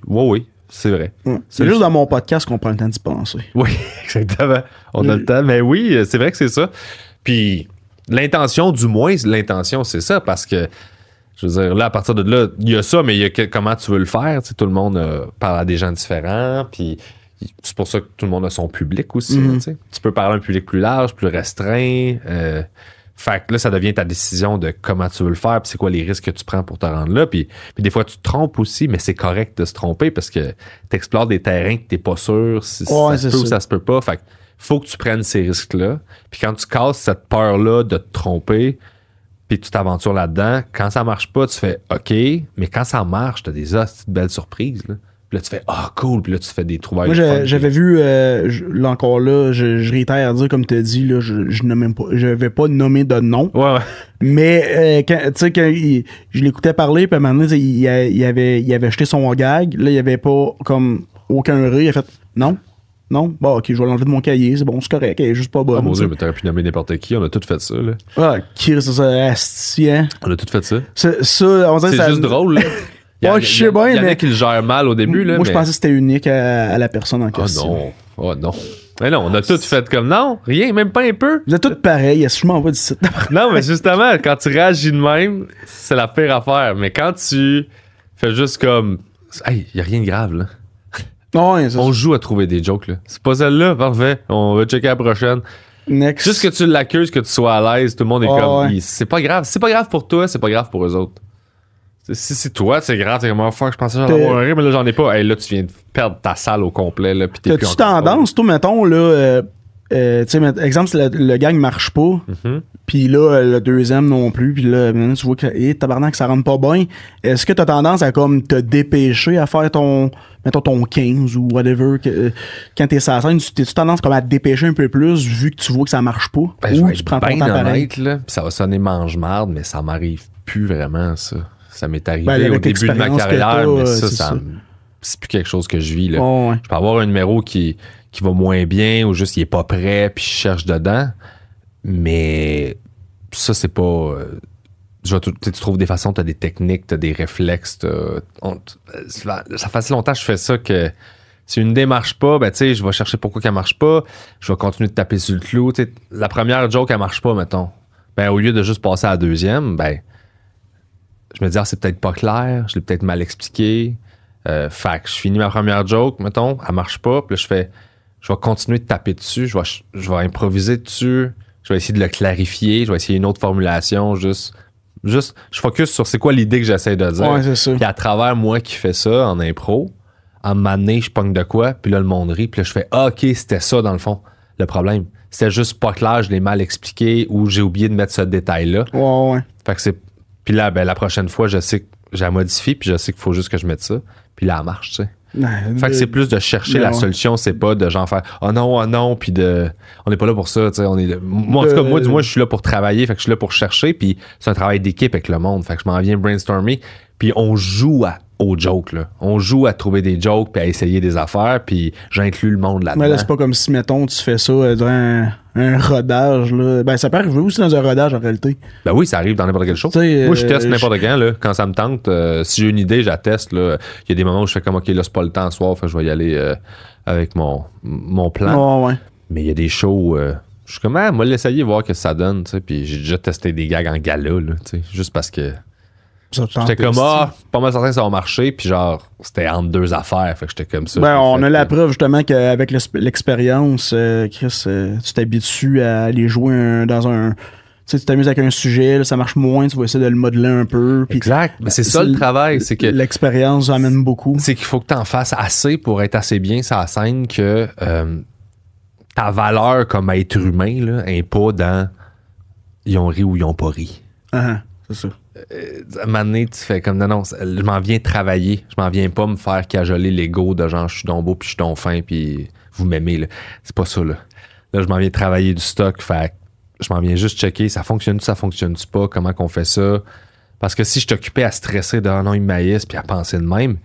c'est vrai. Ouais. C'est juste dans mon podcast qu'on prend le temps d'y penser. Oui, exactement. On a le temps. Mais oui, c'est vrai que c'est ça. Puis l'intention, du moins, c'est ça, parce que je veux dire, là, à partir de là, il y a ça, mais il y a comment tu veux le faire. Tu sais, tout le monde parle à des gens différents. Puis c'est pour ça que tout le monde a son public aussi. Mm-hmm. Tu sais. Tu peux parler à un public plus large, plus restreint. Fait que là, ça devient ta décision de comment tu veux le faire, puis c'est quoi les risques que tu prends pour te rendre là. Puis des fois, tu te trompes aussi, mais c'est correct de se tromper parce que tu explores des terrains que tu n'es pas sûr si ça se peut ou ça se peut pas. Fait que faut que tu prennes ces risques-là. Puis quand tu casses cette peur-là de te tromper, puis tu t'aventures là-dedans, quand ça marche pas, tu fais OK, mais quand ça marche, t'as des belles surprises, là. Puis là, tu fais ah, cool, puis là, tu fais des trouvailles. Moi, j'avais vu, là encore là, je réitère à dire, comme tu as dit, là, je vais pas nommer de nom. Ouais. Mais, tu sais, quand je l'écoutais parler, puis à un moment donné, il avait jeté son gag, là, il n'y avait pas comme aucun rire, il a fait non, bon, ok, je vais l'enlever de mon cahier, c'est bon, c'est correct, elle est juste pas bonne. Ah mon Dieu, mais t'aurais pu nommer n'importe qui, on a tout fait ça, là. Ah, qui reste ça, astien. On a tout fait ça. Ça on dirait c'est juste drôle, là. Oh, je sais bien, mais. Il y en a qui le gèrent mal au début, là. Moi, je pensais que c'était unique à la personne en question. Oh non. Mais non, on a tout fait comme non, rien, même pas un peu. Vous êtes tous pareils, est-ce que je m'en vais d'ici? Non, mais justement, quand tu réagis de même, c'est la pire affaire. Mais quand tu fais juste comme Hey, il n'y a rien de grave, là. Non, ça, on joue à trouver des jokes, là. C'est pas celle-là, parfait. On va checker la prochaine. Next. Juste que tu l'accuses, que tu sois à l'aise, tout le monde est comme... Ouais. C'est pas grave. C'est pas grave pour toi, c'est pas grave pour eux autres. Si c'est toi, c'est grave, c'est comme fuck, je pensais j'en avoir un rire, mais là j'en ai pas. Hey, là, tu viens de perdre ta salle au complet, là, pis t'es plus en contrôle. T'as-tu tendance, toi, mettons, là... tu sais, exemple, si le gang marche pas, puis là, le deuxième non plus, puis là, tu vois que tabarnak, ça rentre pas bien. Est-ce que t'as tendance à comme te dépêcher à faire ton, mettons, ton 15 ou whatever, que, quand t'es sur la scène, t'as-tu tendance comme à te dépêcher un peu plus vu que tu vois que ça marche pas? Ben, ou tu prends ton temps pareil? Là, pis ça va sonner mange-marde, mais ça m'arrive plus vraiment, ça. Ça m'est arrivé au début de ma carrière, mais ça, c'est plus quelque chose que je vis, là. Oh, ouais. Je peux avoir un numéro qui va moins bien ou juste il est pas prêt puis je cherche dedans, mais ça c'est pas tu trouves des façons, t'as des techniques, t'as des réflexes, ça fait si longtemps que je fais ça que si une idée marche pas, ben tu sais je vais chercher pourquoi qu'elle marche pas, je vais continuer de taper sur le clou. T'sais, la première joke elle marche pas, mettons, ben au lieu de juste passer à la deuxième, ben je me dis c'est peut-être pas clair, je l'ai peut-être mal expliqué, fait que je finis ma première joke, mettons, elle marche pas, puis là je fais je vais continuer de taper dessus, je vais improviser dessus, je vais essayer de le clarifier, je vais essayer une autre formulation, juste je focus sur c'est quoi l'idée que j'essaie de dire. Ouais, c'est ça. Puis à travers moi qui fais ça en impro, à m'amener, je pogne de quoi, puis là le monde rit, puis là je fais OK, c'était ça dans le fond, le problème. C'était juste pas clair, je l'ai mal expliqué ou j'ai oublié de mettre ce détail-là. Ouais. Fait que c'est... Puis là, ben la prochaine fois, je sais que j'ai modifié, puis je sais qu'il faut juste que je mette ça, puis là, elle marche, tu sais. Fait que c'est plus de chercher la solution, c'est pas de genre faire oh non, puis de. On n'est pas là pour ça, tu sais. Moi, en tout cas, moi, du moins, je suis là pour travailler, fait que je suis là pour chercher, puis c'est un travail d'équipe avec le monde, fait que je m'en viens brainstormer, puis on joue aux jokes, là. On joue à trouver des jokes, puis à essayer des affaires, puis j'inclus le monde là-dedans. Mais là, c'est pas comme si, mettons, tu fais ça durant un rodage, là. Ben, ça peut arriver aussi dans un rodage, en réalité. Ben oui, ça arrive dans n'importe quel show. T'sais, moi, je teste n'importe quand, là. Quand ça me tente, si j'ai une idée, je la teste, là. Il y a des moments où je fais comme, OK, là, c'est pas le temps ce soir, fait je vais y aller avec mon plan. Oh, ouais. Mais il y a des shows... je suis comme, ah, moi, l'essayer, voir que ça donne, tu sais. Puis j'ai déjà testé des gags en gala, là, tu sais, juste parce que... J'étais comme, pas mal certain que ça va marcher, puis genre, c'était entre deux affaires, fait que j'étais comme ça. Ben, on a la preuve, justement, qu'avec l'expérience, Chris, tu t'habitues à aller jouer dans un... Tu sais, tu t'amuses avec un sujet, là, ça marche moins, tu vas essayer de le modeler un peu. Pis, exact, mais c'est ça le travail, c'est que... L'expérience amène beaucoup. C'est qu'il faut que t'en fasses assez pour être assez bien sur la scène que ta valeur comme être humain, là, n'est pas dans « ils ont ri ou ils ont pas ri ». C'est ça. À un moment donné, tu fais comme non, je m'en viens travailler, je m'en viens pas me faire cajoler l'ego de genre je suis donc beau puis je suis donc fin puis vous m'aimez, là. C'est pas ça, là. Là, je m'en viens travailler du stock, fait je m'en viens juste checker, ça fonctionne-tu pas, comment qu'on fait ça. Parce que si je t'occupais à stresser de non, il maïs puis à penser de même,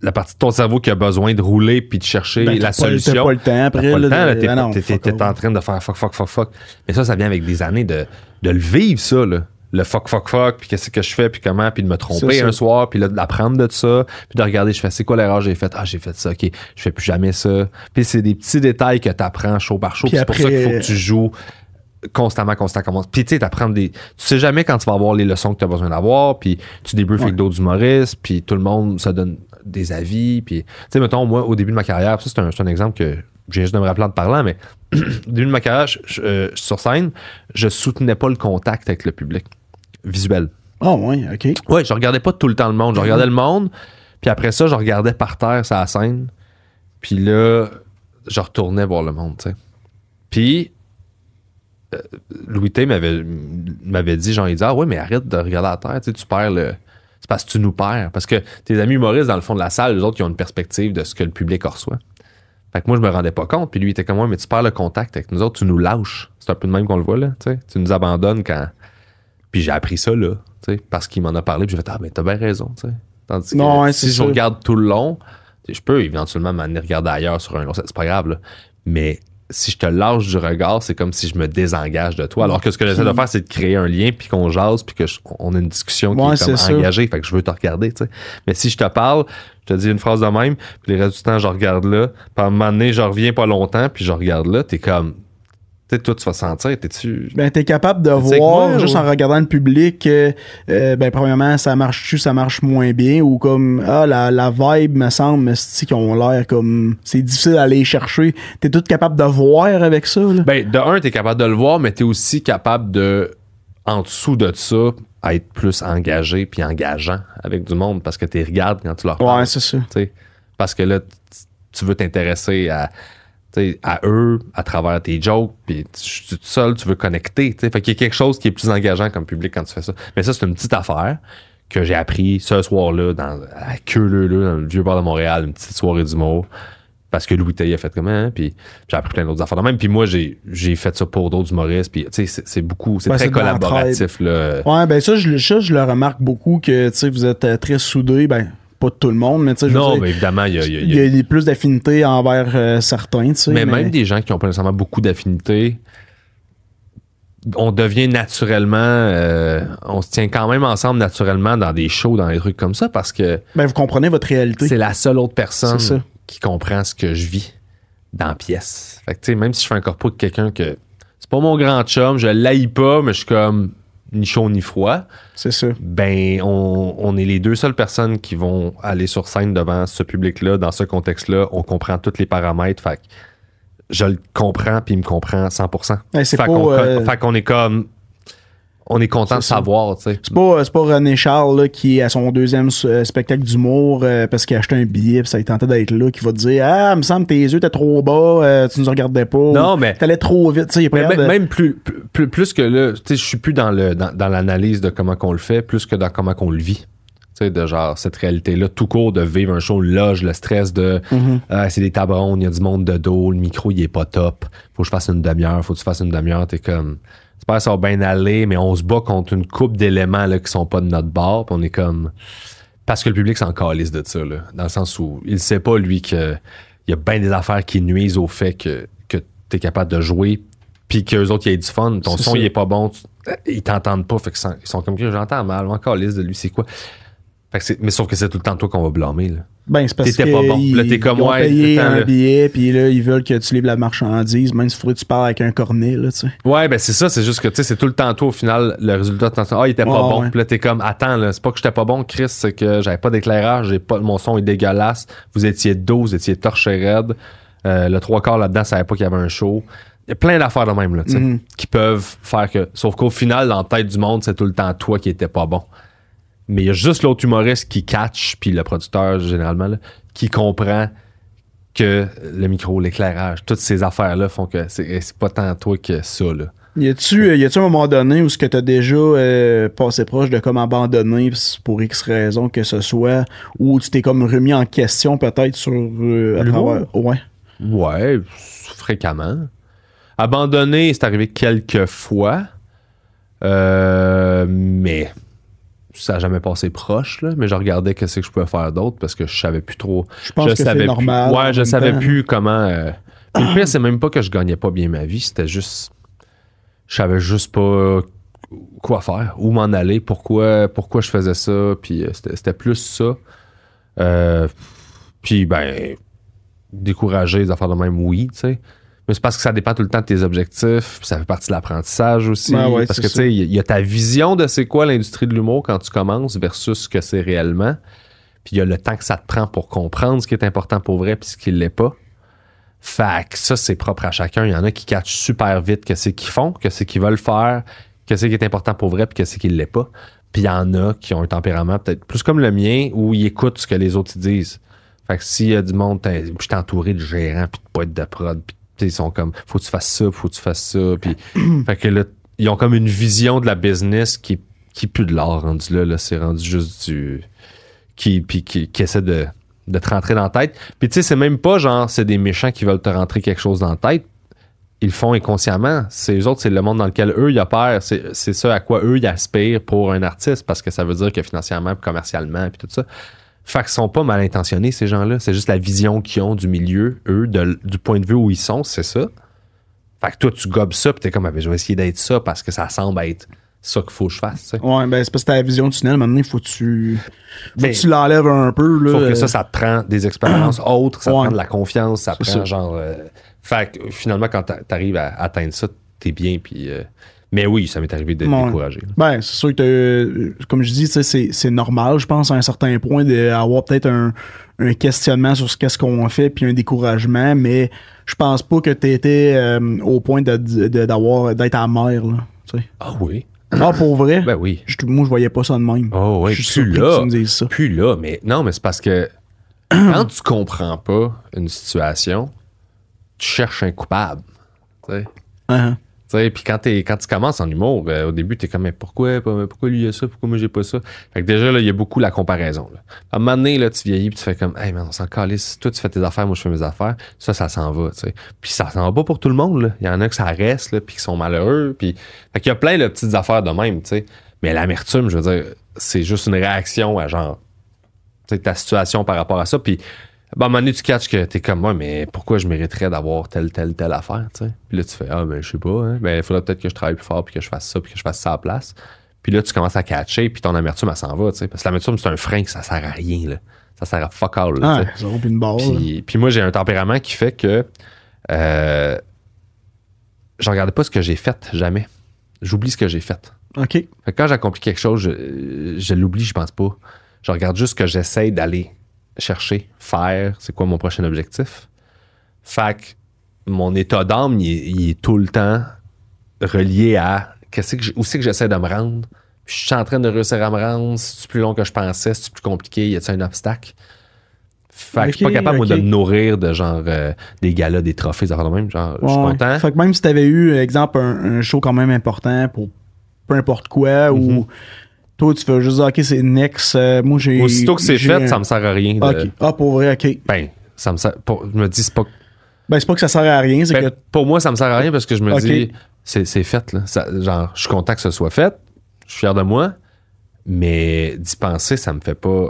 la partie de ton cerveau qui a besoin de rouler puis de chercher la solution. T'as pas le temps après. T'es en train de faire fuck. Mais ça vient avec des années de le vivre, ça, là. Le fuck, puis qu'est-ce que je fais, puis comment, puis de me tromper un soir, puis là, d'apprendre de ça, puis de regarder, je fais, c'est quoi l'erreur que j'ai faite? Ah, j'ai fait ça, OK, je fais plus jamais ça. Puis c'est des petits détails que t'apprends show par show, puis c'est pour ça qu'il faut que tu joues constamment. Puis tu sais, tu sais jamais quand tu vas avoir les leçons que t'as besoin d'avoir, puis tu débriefes avec d'autres humoristes, puis tout le monde se donne des avis, puis tu sais, mettons, moi, au début de ma carrière, ça, c'est un exemple que j'ai juste de me rappeler en te parlant, mais au début de ma carrière, sur scène, je soutenais pas le contact avec le public. Visuel. Ah oui, OK. Oui, je regardais pas tout le temps le monde. Je regardais le monde, puis après ça, je regardais par terre sur la scène, puis là, je retournais voir le monde, tu sais. Puis, Louis T m'avait dit, genre, il dit « Ah oui, mais arrête de regarder à terre, tu sais, tu perds le... » C'est parce que tu nous perds. Parce que tes amis humoristes, dans le fond de la salle, eux autres, ils ont une perspective de ce que le public reçoit. Fait que moi, je me rendais pas compte, puis lui, il était comme « Ouais, mais tu perds le contact avec nous autres, tu nous lâches. » C'est un peu de même qu'on le voit, là, tu sais. Tu nous abandonnes quand... Puis j'ai appris ça, là, tu sais, parce qu'il m'en a parlé, puis j'ai fait « Ah, mais t'as bien raison, tu sais. » Tandis que si je regarde tout le long, je peux éventuellement m'en regarder ailleurs sur un long, c'est pas grave, là. Mais si je te lâche du regard, c'est comme si je me désengage de toi. Alors que ce que j'essaie de faire, c'est de créer un lien, puis qu'on jase, puis qu'on a une discussion qui est comme engagée, fait que je veux te regarder, tu sais. Mais si je te parle, je te dis une phrase de même, puis le reste du temps, je regarde là, puis à un moment donné, je reviens pas longtemps, puis je regarde là, t'es comme... Tu sais, toi, tu vas sentir, t'es-tu... Ben, t'es capable de voir, moi, juste ou... en regardant le public, ben, premièrement, ça marche moins bien, ou comme, ah, la vibe, me semble, c'est-tu qu'ils ont l'air comme... C'est difficile à aller chercher. T'es tout capable de voir avec ça, là? Ben, de un, t'es capable de le voir, mais t'es aussi capable de, en dessous de ça, être plus engagé puis engageant avec du monde, parce que t'es regardes quand tu leur parles. Ouais, c'est ça. T'sais, parce que là, tu veux t'intéresser à eux, à travers tes jokes, puis tu es tout seul, tu veux connecter. T'sais. Fait qu'il y a quelque chose qui est plus engageant comme public quand tu fais ça. Mais ça, c'est une petite affaire que j'ai appris ce soir-là, à Queuleux-Leu, dans le vieux bar de Montréal, une petite soirée d'humour, parce que Louis T a fait comment, hein, puis j'ai appris plein d'autres affaires. Non, même, puis moi, j'ai fait ça pour d'autres humoristes, puis tu sais, c'est beaucoup, c'est très collaboratif. Là. Ouais, ben ça, je le remarque beaucoup, que tu sais, vous êtes très soudés, ben... Pas de tout le monde, mais tu sais, non, mais évidemment, il y a plus d'affinités envers certains, tu sais. Mais même des gens qui n'ont pas nécessairement beaucoup d'affinités, on devient naturellement, on se tient quand même ensemble naturellement dans des shows, dans des trucs comme ça, parce que... Ben, vous comprenez votre réalité. C'est la seule autre personne qui comprend ce que je vis dans la pièce. Fait que tu sais, même si je fais un corpo de quelqu'un que... C'est pas mon grand chum, je l'haïs pas, mais je suis comme... ni chaud ni froid. C'est ça. Ben, on est les deux seules personnes qui vont aller sur scène devant ce public-là, dans ce contexte-là. On comprend tous les paramètres. Fait que je le comprends, puis il me comprend 100%. Ouais, fait qu'on est comme... On est content de savoir, tu sais. C'est pas René Charles là, qui, à son deuxième spectacle d'humour, parce qu'il a acheté un billet, puis ça il tentait d'être là, qui va te dire « Ah, me semble tes yeux étaient trop bas, tu nous regardais pas. » Non, mais... T'allais trop vite, tu sais. Même plus que là, tu sais, je suis plus dans l'analyse de comment qu'on le fait, plus que dans comment qu'on le vit. Tu sais, de genre, cette réalité-là, tout court de vivre un show, loge, le stress de c'est des tables rondes, il y a du monde de dos, le micro, il est pas top. Faut que tu fasses une demi-heure, t'es comme... J'espère que ça va bien aller, mais on se bat contre une couple d'éléments là, qui sont pas de notre bord. Puis on est comme... Parce que le public s'en calisse de ça, là, dans le sens où il sait pas, lui, qu'il y a bien des affaires qui nuisent au fait que tu es capable de jouer, puis qu'eux autres, il y a du fun. Ton son, il est pas bon. Ils t'entendent pas. Fait qu'ils sont comme que j'entends mal. On calisse de lui, c'est quoi? Fait que mais sauf que c'est tout le temps toi qu'on va blâmer, là. Ben, c'est parce que pas bon. Là, t'es comme, ouais, payé temps, un là. Billet, puis là, ils veulent que tu livres la marchandise, même si il faudrait que tu parles avec un cornet, là, tu sais. Ouais, ben, c'est ça, c'est juste que, tu sais, c'est tout le temps toi, au final, le résultat, il était pas bon. Ouais. Puis là, t'es comme, attends, là, c'est pas que j'étais pas bon, Chris, c'est que j'avais pas d'éclairage, mon son est dégueulasse, vous étiez dos, vous étiez torché raide, le 3/4 là-dedans, ça savait pas qu'il y avait un show. Il y a plein d'affaires de même, là, tu sais, qui peuvent faire que. Sauf qu'au final, dans la tête du monde, c'est tout le temps toi qui était pas bon. Mais il y a juste l'autre humoriste qui catch, puis le producteur, généralement, là, qui comprend que le micro, l'éclairage, toutes ces affaires-là font que c'est pas tant toi que ça, là. Y a-tu un moment donné où ce que t'as déjà passé proche de comme abandonner pour X raison que ce soit, ou tu t'es comme remis en question peut-être sur... à travers... Ouais. Ouais, fréquemment. Abandonner, c'est arrivé quelques fois, mais... Ça n'a jamais passé proche, là, mais je regardais qu'est-ce que je pouvais faire d'autre parce que je savais plus trop. Je pense que c'est normal. Ouais, je savais plus comment. Le pire, c'est même pas que je gagnais pas bien ma vie, c'était juste. Je savais juste pas quoi faire, où m'en aller, pourquoi je faisais ça, puis c'était plus ça. Puis, ben, décourager les affaires de même, oui, tu sais. Mais c'est parce que ça dépend tout le temps de tes objectifs. Ça fait partie de l'apprentissage aussi. Ben ouais, parce que tu sais, il y a ta vision de c'est quoi l'industrie de l'humour quand tu commences versus ce que c'est réellement. Puis il y a le temps que ça te prend pour comprendre ce qui est important pour vrai puis ce qui ne l'est pas. Fait que ça, c'est propre à chacun. Il y en a qui catchent super vite que c'est qu'ils font, que c'est qu'ils veulent faire, que c'est qui est important pour vrai puis que c'est qui ne l'est pas. Puis il y en a qui ont un tempérament peut-être plus comme le mien où ils écoutent ce que les autres disent. Fait que s'il y a du monde, je suis entouré de gérants puis de poètes de prod puis ils sont comme, faut que tu fasses ça, faut que tu fasses ça. Puis, fait que là, ils ont comme une vision de la business qui pue de l'art rendu là. C'est rendu juste du... Qui essaie de te rentrer dans la tête. Puis tu sais, c'est même pas genre, c'est des méchants qui veulent te rentrer quelque chose dans la tête. Ils le font inconsciemment. C'est eux autres, c'est le monde dans lequel eux, ils opèrent. C'est ça à quoi eux, ils aspirent pour un artiste parce que ça veut dire que financièrement, commercialement, puis tout ça. Fait qu'ils sont pas mal intentionnés, ces gens-là. C'est juste la vision qu'ils ont du milieu, eux, du point de vue où ils sont, c'est ça. Fait que toi, tu gobes ça, pis t'es comme, ah, ben, je vais essayer d'être ça parce que ça semble être c'est ça qu'il faut que je fasse. T'sais. Ouais, ben c'est parce que ta vision du tunnel, maintenant, il faut que tu l'enlèves un peu. Là, faut que ça te prend des expériences autres, ça te prend de la confiance, ça prend ça. Genre... fait que finalement, quand t'arrives à atteindre ça, t'es bien, puis... mais oui, ça m'est arrivé d'être découragé. Ben, c'est sûr que, comme je dis, c'est normal, je pense, à un certain point, d'avoir peut-être un questionnement sur ce qu'est-ce qu'on fait, puis un découragement, mais je pense pas que t'étais au point d'être amer, là. T'sais. Ah oui? Ah, pour vrai? Ben oui. Moi, je voyais pas ça de même. Oh oui, je suis surpris que tu me dises ça. Puis là, mais non, mais c'est parce que quand tu comprends pas une situation, tu cherches un coupable, tu sais. Uh-huh. Puis quand tu commences en humour, au début, t'es comme, mais pourquoi lui il a ça, pourquoi moi j'ai pas ça? Fait que déjà, là, il y a beaucoup la comparaison. Là. À un moment donné, là, tu vieillis, puis tu fais comme, hey, man, on s'en calisse. Toi, tu fais tes affaires, moi, je fais mes affaires. Ça s'en va, tu sais. Puis ça s'en va pas pour tout le monde, là. Il y en a que ça reste, là, puis qui sont malheureux. Puis... Fait qu'il y a plein de petites affaires de même, tu sais. Mais l'amertume, je veux dire, c'est juste une réaction à genre, tu sais, ta situation par rapport à ça. Puis, à un moment donné, tu catches que t'es comme, moi, mais pourquoi je mériterais d'avoir telle affaire, tu sais? Puis là, tu fais, ah, ben, je sais pas, hein, ben, il faudrait peut-être que je travaille plus fort, puis que je fasse ça, puis que je fasse ça à la place. Puis là, tu commences à catcher, puis ton amertume, elle s'en va, tu sais? Parce que l'amertume, c'est un frein que ça sert à rien, là. Ça sert à fuck all, là, tu sais. Ah, une barre. Puis moi, j'ai un tempérament qui fait que je regarde pas ce que j'ai fait, jamais. J'oublie ce que j'ai fait. OK. Fait que quand j'accomplis quelque chose, je l'oublie, je pense pas. Je regarde juste ce que j'essaie d'aller chercher, faire, c'est quoi mon prochain objectif. Fait que mon état d'âme, il est tout le temps relié à où c'est que j'essaie de me rendre. Puis je suis en train de réussir à me rendre. C'est-tu plus long que je pensais? C'est-tu plus compliqué? Y a-t-il un obstacle? Fait que je suis pas capable de me nourrir de genre des galas, des trophées, des affaires de même. Genre, je suis content. Fait que même si t'avais eu, exemple, un show quand même important pour peu importe quoi, ou... Toi, tu fais juste dire, OK, c'est next. Moi, j'ai. Aussitôt que c'est fait, ça me sert à rien. Okay. Ah, pour vrai, OK. Ben, ça me sert. Je me dis, c'est pas. Ben, c'est pas que ça sert à rien. C'est que... Pour moi, ça me sert à rien parce que je me dis, c'est fait, là. Ça, genre, je suis content que ce soit fait. Je suis fier de moi. Mais d'y penser, ça me fait pas.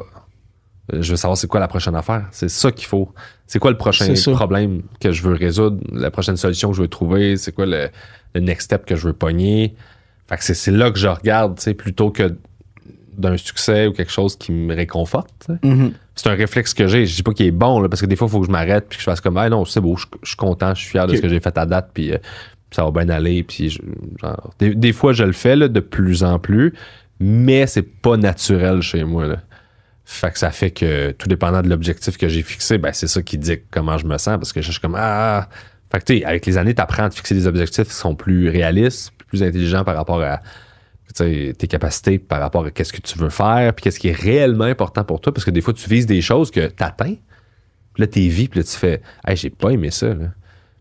Je veux savoir c'est quoi la prochaine affaire. C'est ça qu'il faut. C'est quoi le prochain problème que je veux résoudre? La prochaine solution que je veux trouver? C'est quoi le next step que je veux pogner? Fait que c'est là que je regarde, tu sais, plutôt que d'un succès ou quelque chose qui me réconforte. Mm-hmm. C'est un réflexe que j'ai. Je dis pas qu'il est bon, là, parce que des fois, il faut que je m'arrête puis que je fasse comme, hey, non, c'est beau, je suis content, je suis fier de ce que j'ai fait à date, puis ça va bien aller. Puis genre, des fois, je le fais là, de plus en plus, mais c'est pas naturel chez moi. Là. Fait que ça fait que, tout dépendant de l'objectif que j'ai fixé, ben, c'est ça qui dit comment je me sens, parce que je suis comme, ah... Fait que, tu sais, avec les années, t'apprends à te fixer des objectifs qui sont plus réalistes, plus intelligents par rapport à tes capacités par rapport à qu'est-ce que tu veux faire puis qu'est-ce qui est réellement important pour toi, parce que des fois tu vises des choses que t'atteins puis là t'es vie puis là tu fais hey, j'ai pas aimé ça là.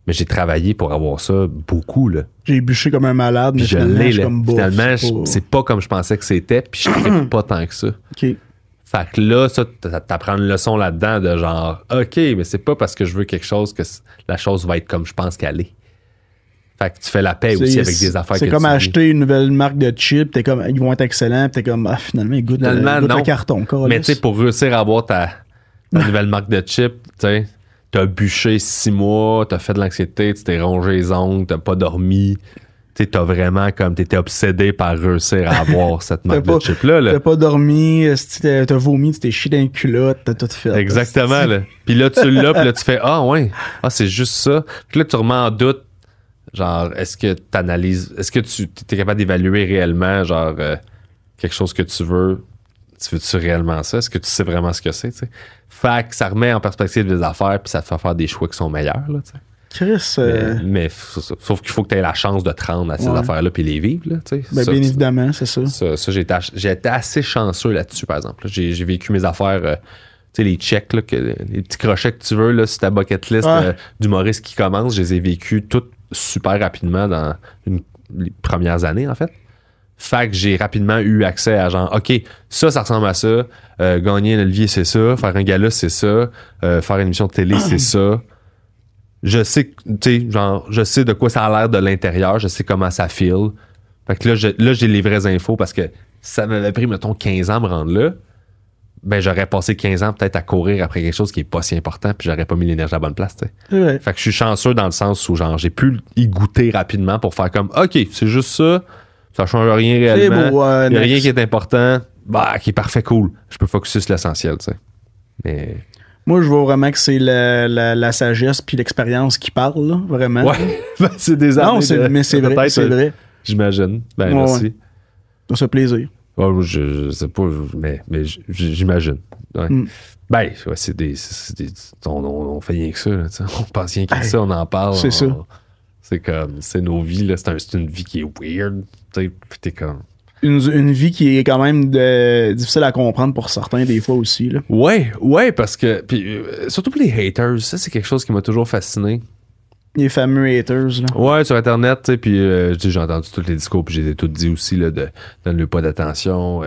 Mais j'ai travaillé pour avoir ça beaucoup là. J'ai bûché comme un malade puis mais finalement, c'est pas comme je pensais que c'était puis je ne pas tant que ça. Okay. Fait que là ça t'apprends une leçon là-dedans de genre OK mais c'est pas parce que je veux quelque chose que la chose va être comme je pense qu'elle est. Fait que tu fais la paix aussi avec des affaires. C'est que comme acheter une nouvelle marque de chips, t'es comme ils vont être excellents, pis t'es comme ah, finalement ils goûtent le carton. Mais tu sais, pour réussir à avoir ta nouvelle marque de chips, tu sais, t'as bûché 6 mois, t'as fait de l'anxiété, tu t'es rongé les ongles, t'as pas dormi. Tu sais, t'as vraiment comme t'étais obsédé par réussir à avoir cette marque de chips là. T'as pas dormi, t'as vomi, tu t'es chié dans une culotte, t'as tout fait. Exactement là. Puis là tu l'as, puis là tu fais ah ouais, ah c'est juste ça. Puis là tu remets en doute. Genre, est-ce que tu es capable d'évaluer réellement, genre, quelque chose que tu veux-tu réellement ça? Est-ce que tu sais vraiment ce que c'est, tu sais? Fait que ça remet en perspective des affaires, puis ça te fait faire des choix qui sont meilleurs, là, tu sais. Chris. Mais sauf qu'il faut que tu aies la chance de te rendre à ces affaires-là, puis les vivre, là, tu sais. Ben, bien évidemment, c'est ça. Ça j'ai été assez chanceux là-dessus, par exemple. Là. J'ai vécu mes affaires. Tu sais, les checks, là, les petits crochets que tu veux, là, sur ta bucket list d'humoriste qui commence, je les ai vécus toutes super rapidement dans les premières années, en fait. Fait que j'ai rapidement eu accès à genre, OK, ça ressemble à ça, gagner un Olivier, c'est ça, faire un gala, c'est ça, faire une émission de télé, c'est ça. Je sais, tu sais, genre, je sais de quoi ça a l'air de l'intérieur, je sais comment ça file. Fait que là, j'ai les vraies infos parce que ça m'avait pris, mettons, 15 ans à me rendre là. Ben, j'aurais passé 15 ans peut-être à courir après quelque chose qui est pas si important, puis j'aurais pas mis l'énergie à la bonne place, tu sais. Ouais. Fait que je suis chanceux dans le sens où, genre, j'ai pu y goûter rapidement pour faire comme, OK, c'est juste ça, Ça change rien réellement. C'est beau, il n'y a rien qui est important. Bah, qui est parfait, cool. Je peux focusser sur l'essentiel, tu sais. Mais... moi, je vois vraiment que c'est la sagesse puis l'expérience qui parle, là, vraiment. Ouais, ben, c'est des années. Non, mais c'est vrai, c'est vrai. J'imagine. Ben, ouais, merci. Ouais. Ça fait plaisir. Oh, je sais pas, mais j'imagine. Ouais. Mm. Ben, ouais, c'est des on fait rien que ça, là, on pense rien que ça, on en parle. C'est ça. C'est comme, c'est nos vies, là, c'est une vie qui est weird. Puis t'es comme... Une vie qui est quand même difficile à comprendre pour certains des fois aussi. Là. Ouais, parce que... Puis, surtout pour les haters, ça, c'est quelque chose qui m'a toujours fasciné. Les fameux haters. Là. Ouais, sur Internet, tu sais, puis j'ai entendu tous les discours, puis j'ai tout dit aussi, là, de « donne-le pas d'attention,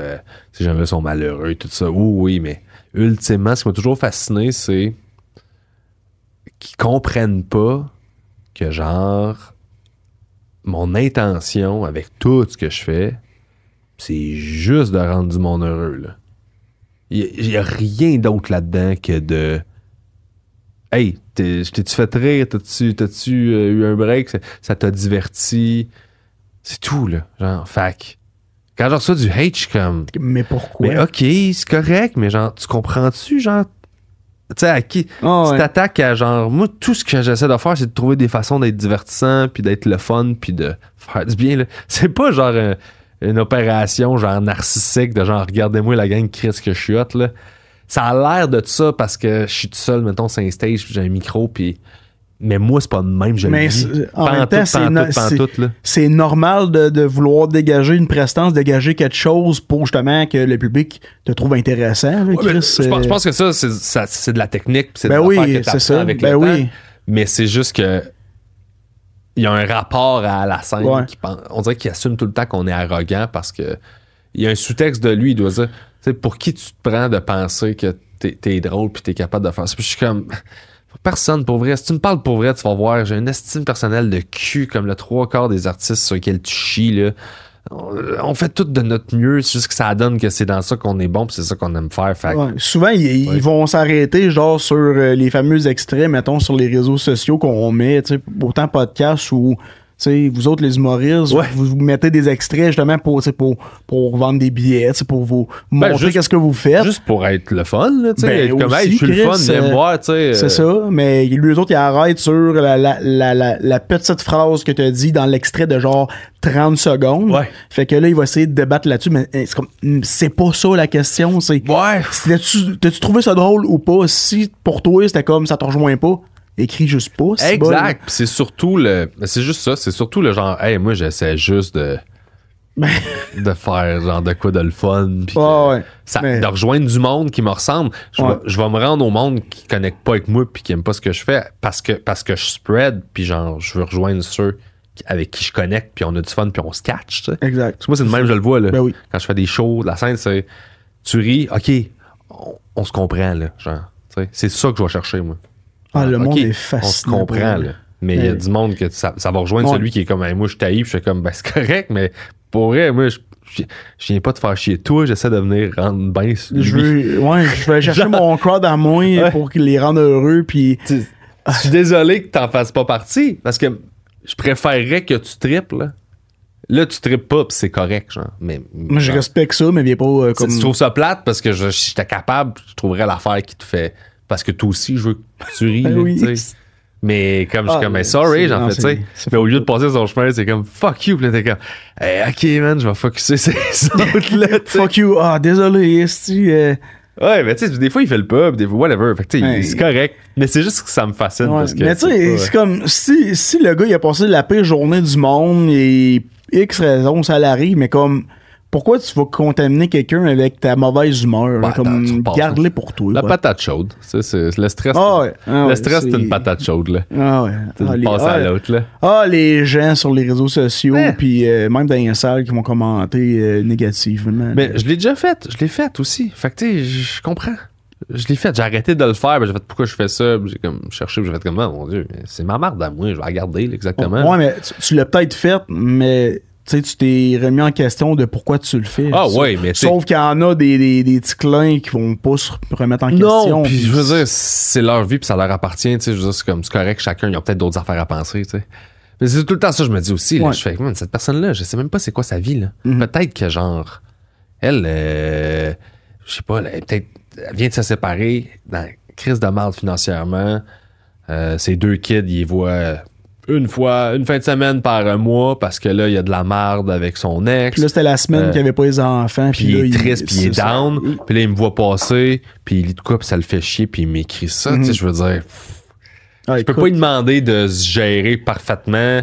ces gens-là sont malheureux, tout ça. » Oui, mais ultimement, ce qui m'a toujours fasciné, c'est qu'ils comprennent pas que, genre, mon intention avec tout ce que je fais... c'est juste de rendre du monde heureux, là. Il n'y a rien d'autre là-dedans que de... Hey, je t'ai-tu fait rire? T'as-tu eu un break? Ça t'a diverti? C'est tout, là. Genre, fac. Quand je reçois du hate, je suis comme... mais pourquoi? Mais OK, c'est correct, mais genre, tu comprends-tu, genre... Tu sais, à qui... oh, tu t'attaques à genre... Moi, tout ce que j'essaie de faire, c'est de trouver des façons d'être divertissant, puis d'être le fun, puis de faire du bien, là. C'est pas genre... une opération genre narcissique de genre regardez-moi la gang Chris que je suis hot, là. Ça a l'air de ça parce que je suis tout seul, mettons, sur un stage, j'ai un micro, puis... mais moi, c'est pas de même, je le dis. En même temps, c'est normal de vouloir dégager une prestance, dégager quelque chose pour justement que le public te trouve intéressant. Là, Chris, je pense que ça, c'est de la technique, c'est de l'affaire que t'apprends avec le temps. Mais c'est juste que il y a un rapport à la scène. Ouais. On dirait qu'il assume tout le temps qu'on est arrogant parce que il y a un sous-texte de lui. Il doit dire, tu sais, pour qui tu te prends de penser que t'es drôle puis t'es capable de faire ça? Puis je suis comme, personne pour vrai. Si tu me parles pour vrai, tu vas voir, j'ai une estime personnelle de cul comme le 3/4 des artistes sur lesquels tu chies, là. On fait tout de notre mieux, c'est juste que ça donne que c'est dans ça qu'on est bon, puis c'est ça qu'on aime faire. Fait. Ouais, souvent, ils vont s'arrêter genre sur les fameux extraits, mettons, sur les réseaux sociaux qu'on met, autant podcast ou vous autres, les humoristes, ouais. vous mettez des extraits justement pour vendre des billets, pour vous montrer qu'est-ce que vous faites. Juste pour être le fun, là, être comme, hey, je suis le fun, viens me voir. C'est ça, mais les autres, ils arrêtent sur la petite phrase que tu as dit dans l'extrait de genre 30 secondes. Ouais. Fait que là, il va essayer de débattre là-dessus, mais c'est pas ça la question. C'est, ouais. T'as-tu trouvé ça drôle ou pas? Si pour toi, c'était comme ça te rejoint pas, écrit juste pas. C'est exact. Bon. C'est surtout le... c'est juste ça. C'est surtout le genre... hey, moi, j'essaie juste de faire genre de quoi de le fun. Puis de rejoindre du monde qui me ressemble. Je vais me rendre au monde qui ne connecte pas avec moi puis qui n'aime pas ce que je fais parce que je spread. Puis genre, je veux rejoindre ceux avec qui je connecte puis on a du fun puis on se catch. T'sais. Exact. Parce que moi, c'est le même, je le vois. Là. Ben oui. Quand je fais des shows, la scène, c'est... tu ris, OK, on se comprend. Là, genre, c'est ça que je vais chercher, moi. Ah, le monde est fascinant. On se comprend, là. Mais il y a du monde que ça va rejoindre celui qui est comme, hey, moi, je taille, puis je suis comme, ben, c'est correct, mais pour vrai, moi, je viens pas te faire chier. Toi, j'essaie de venir rendre bien celui. Je vais chercher mon crowd à moi pour qu'il les rende heureux, puis... je suis désolé que t'en fasses pas partie, parce que je préférerais que tu tripes, là. Là, tu tripes pas, pis c'est correct, genre. Mais, moi, je respecte ça, mais viens pas comme... Tu trouves ça plate, parce que si j'étais capable, je trouverais l'affaire qui te fait... parce que toi aussi, je veux que tu ris. Mais comme je suis comme, mais sorry, j'en fais, tu sais. Mais au lieu de passer son chemin, c'est comme, fuck you. Puis là, t'es comme, hey, OK, man, je vais focusser ces autres-là. Fuck you. Ah, désolé, ouais, mais tu sais, des fois, il fait le pub, des fois, whatever. Fait que, tu sais, c'est correct. Mais c'est juste que ça me fascine. Ouais, parce que, mais tu sais, c'est comme, si le gars, il a passé la pire journée du monde et X raison, ça l'arrive, mais comme... pourquoi tu vas contaminer quelqu'un avec ta mauvaise humeur? Ben, comme garde-les pour toi. La patate chaude. C'est le stress. Le stress, c'est une patate chaude. Là. Ah ouais. Passe à l'autre. Là. Ah, les gens sur les réseaux sociaux, puis même dans les salles qui vont commenter négativement. Mais je l'ai déjà fait. Je l'ai fait aussi. Fait que tu sais, je comprends. Je l'ai fait. J'ai arrêté de le faire. Ben, j'ai fait pourquoi je fais ça. J'ai comme cherché. J'ai fait comme, oh, mon Dieu, mais c'est ma marde à moi. Je vais la garder là, exactement. Ouais, mais tu l'as peut-être fait, mais... tu sais, tu t'es remis en question de pourquoi tu le fais. Ah ouais, mais sauf qu'il y en a des petits clins qui vont pas se remettre en question. Non, puis je veux dire, c'est leur vie puis ça leur appartient, tu sais, je veux dire, c'est comme, c'est correct, chacun, ils ont peut-être d'autres affaires à penser, tu sais. Mais c'est tout le temps ça, je me dis aussi. Là, ouais. Je fais, cette personne-là, je sais même pas c'est quoi sa vie. Là. Mm-hmm. Peut-être que, genre, elle, je sais pas, là, peut-être, elle vient de se séparer dans crise de marde financièrement. Ses deux kids, ils voient une fin de semaine par un mois parce que là, il y a de la marde avec son ex. Puis là, c'était la semaine qu'il avait pas les enfants. Puis là, il est triste, puis il est down. Puis là, il me voit passer, puis il lit de quoi, puis ça le fait chier, puis il m'écrit ça. Mm-hmm. Tu sais, je veux dire... je peux pas lui demander de se gérer parfaitement.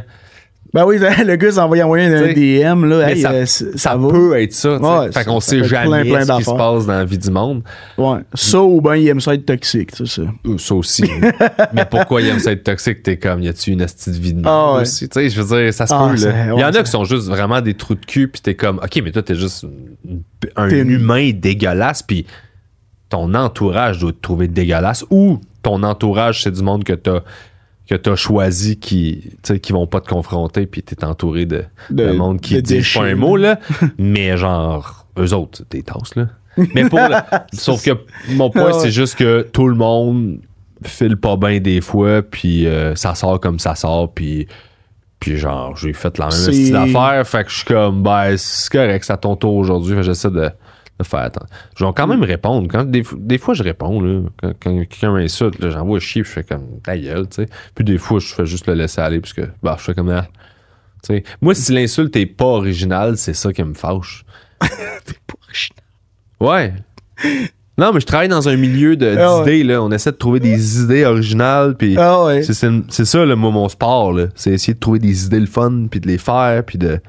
Ben oui, le gars s'est envoyé un DM. Là, hey, ça peut être ça. Ouais, fait qu'on sait jamais plein ce qui se passe dans la vie du monde. Ouais. Ça ou ben il aime ça être toxique. Ça aussi. Mais pourquoi il aime ça être toxique? T'es comme, y a-tu une astuce de vie de merde aussi? Je veux dire, ça se peut. Là. Il y en a qui sont juste vraiment des trous de cul. Puis t'es comme, OK, mais toi, t'es juste un humain dégueulasse. Puis ton entourage doit te trouver dégueulasse. Ou ton entourage, c'est du monde que t'as choisi qui vont pas te confronter, puis t'es entouré de monde qui dit pas un mot, là. Mais genre, eux autres, t'es tasses, là. Mais sauf que mon point, c'est juste que tout le monde file pas bien des fois, puis ça sort comme ça sort, puis genre, j'ai fait la même style d'affaire, fait que je suis comme, ben, c'est correct, c'est à ton tour aujourd'hui, fait que j'essaie de faire attention. Je vais quand même répondre. Quand, des fois, je réponds. Là, quand quelqu'un m'insulte, là, j'envoie chier puis je fais comme ta gueule. T'sais. Puis des fois, je fais juste le laisser aller parce que je fais comme... T'sais. Moi, si l'insulte est pas originale, c'est ça qui me fâche. T'es pas original. Ouais. Non, mais je travaille dans un milieu d'idées. Là. On essaie de trouver des idées originales. Puis c'est ça, là, mon sport. Là. C'est essayer de trouver des idées le fun puis de les faire puis de...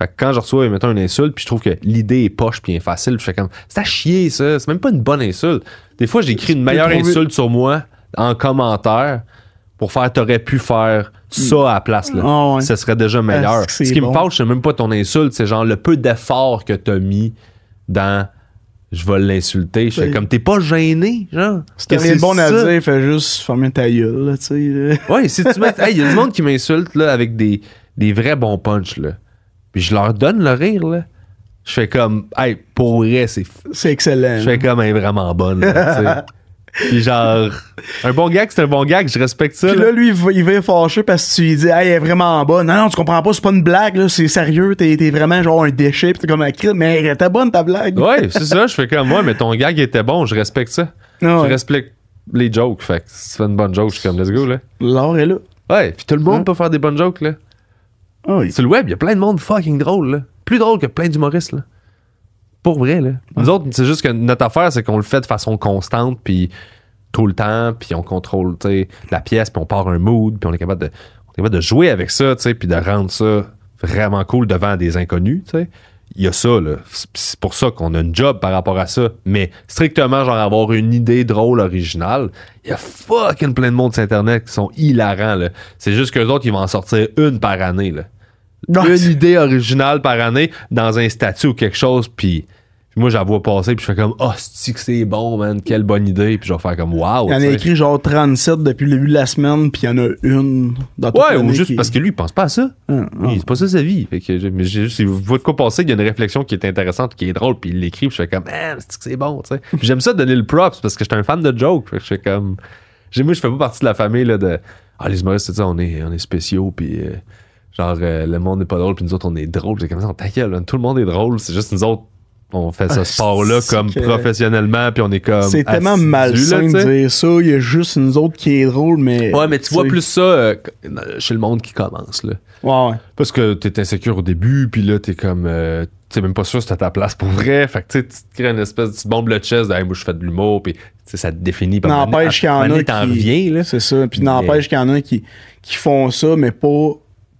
Fait que quand je reçois, mettons, une insulte, puis je trouve que l'idée est poche puis facile, je fais comme, c'est à chier, ça. C'est même pas une bonne insulte. Des fois, j'écris une meilleure insulte sur moi en commentaire pour faire, t'aurais pu faire ça à la place, là. Oh, ouais. Ça serait déjà meilleur. Ce qui me fâche, c'est même pas ton insulte, c'est genre le peu d'effort que t'as mis dans... Je vais l'insulter. Je fais comme, t'es pas gêné, genre. C'est bon à dire, fais juste fermer ta gueule, tu sais. Ouais, si tu mets... Hey, y a du monde qui m'insulte, là, avec des vrais bons punchs, là. Puis je leur donne le rire, là. Je fais comme, hey, pour vrai, c'est excellent. Je fais comme, elle est vraiment bonne, là, tu sais. Puis genre, un bon gag, c'est un bon gag, je respecte ça. Puis là, lui, il va fâcher parce que tu lui dis, hey, elle est vraiment bonne. Non, tu comprends pas, c'est pas une blague, là, c'est sérieux, t'es vraiment genre un déchet, pis t'es comme, mais elle était bonne, ta blague. Ouais, c'est ça, je fais comme, ouais, mais ton gag était bon, je respecte ça. Ouais. Je respecte les jokes, fait que si tu fais une bonne joke, je suis comme, let's go, là. L'or est là. Ouais, puis tout le monde peut faire des bonnes jokes, là. Sur le web, il y a plein de monde fucking drôle, là. Plus drôle que plein d'humoristes, là. Pour vrai, là. Nous autres, c'est juste que notre affaire, c'est qu'on le fait de façon constante, puis tout le temps, puis on contrôle, tu sais, la pièce, puis on part un mood, puis on est capable de jouer avec ça, tu sais, puis de rendre ça vraiment cool devant des inconnus, tu sais. Il y a ça, là. C'est pour ça qu'on a une job par rapport à ça. Mais strictement, genre, avoir une idée drôle, originale, il y a fucking plein de monde sur Internet qui sont hilarants, là. C'est juste qu'eux autres, ils vont en sortir une par année, là. Une idée originale par année dans un statut ou quelque chose, puis moi, je la vois passer, puis je fais comme, oh, c'est-tu que c'est bon, man, quelle bonne idée, puis je vais faire comme, waouh. Il y en a écrit genre 37 depuis le début de la semaine, puis il y en a une dans toute l'année. Ouais, ou juste parce que lui, il pense pas à ça. C'est pas ça sa vie. Fait que, mais juste, il voit de quoi penser, qu'il y a une réflexion qui est intéressante, qui est drôle, puis il l'écrit, puis je fais comme, ah, c'est-tu que c'est bon, tu sais. Puis j'aime ça donner le props, parce que j'étais un fan de jokes, fait que je fais comme, moi, je fais pas partie de la famille, là, de, les humoristes, c'est ça, on est spéciaux, puis... genre, le monde n'est pas drôle, puis nous autres, on est drôle. C'est comme ça, on t'inquiète, tout le monde est drôle. C'est juste nous autres, on fait ce sport-là comme professionnellement, puis on est comme... C'est tellement malsain de dire ça. Il y a juste nous autres qui est drôle, mais... Ouais, mais tu vois plus ça chez le monde qui commence, là. Ouais, ouais. Parce que t'es insécure au début, puis là, t'es comme... t'es même pas sûr si t'as ta place pour vrai. Fait que tu te crées une espèce de bombe le chest de « Hey, moi, je fais de l'humour », puis ça te définit. N'empêche qu'il y en a qui... C'est ça, puis n'empêche qu'il y en a qui font ça, mais pas,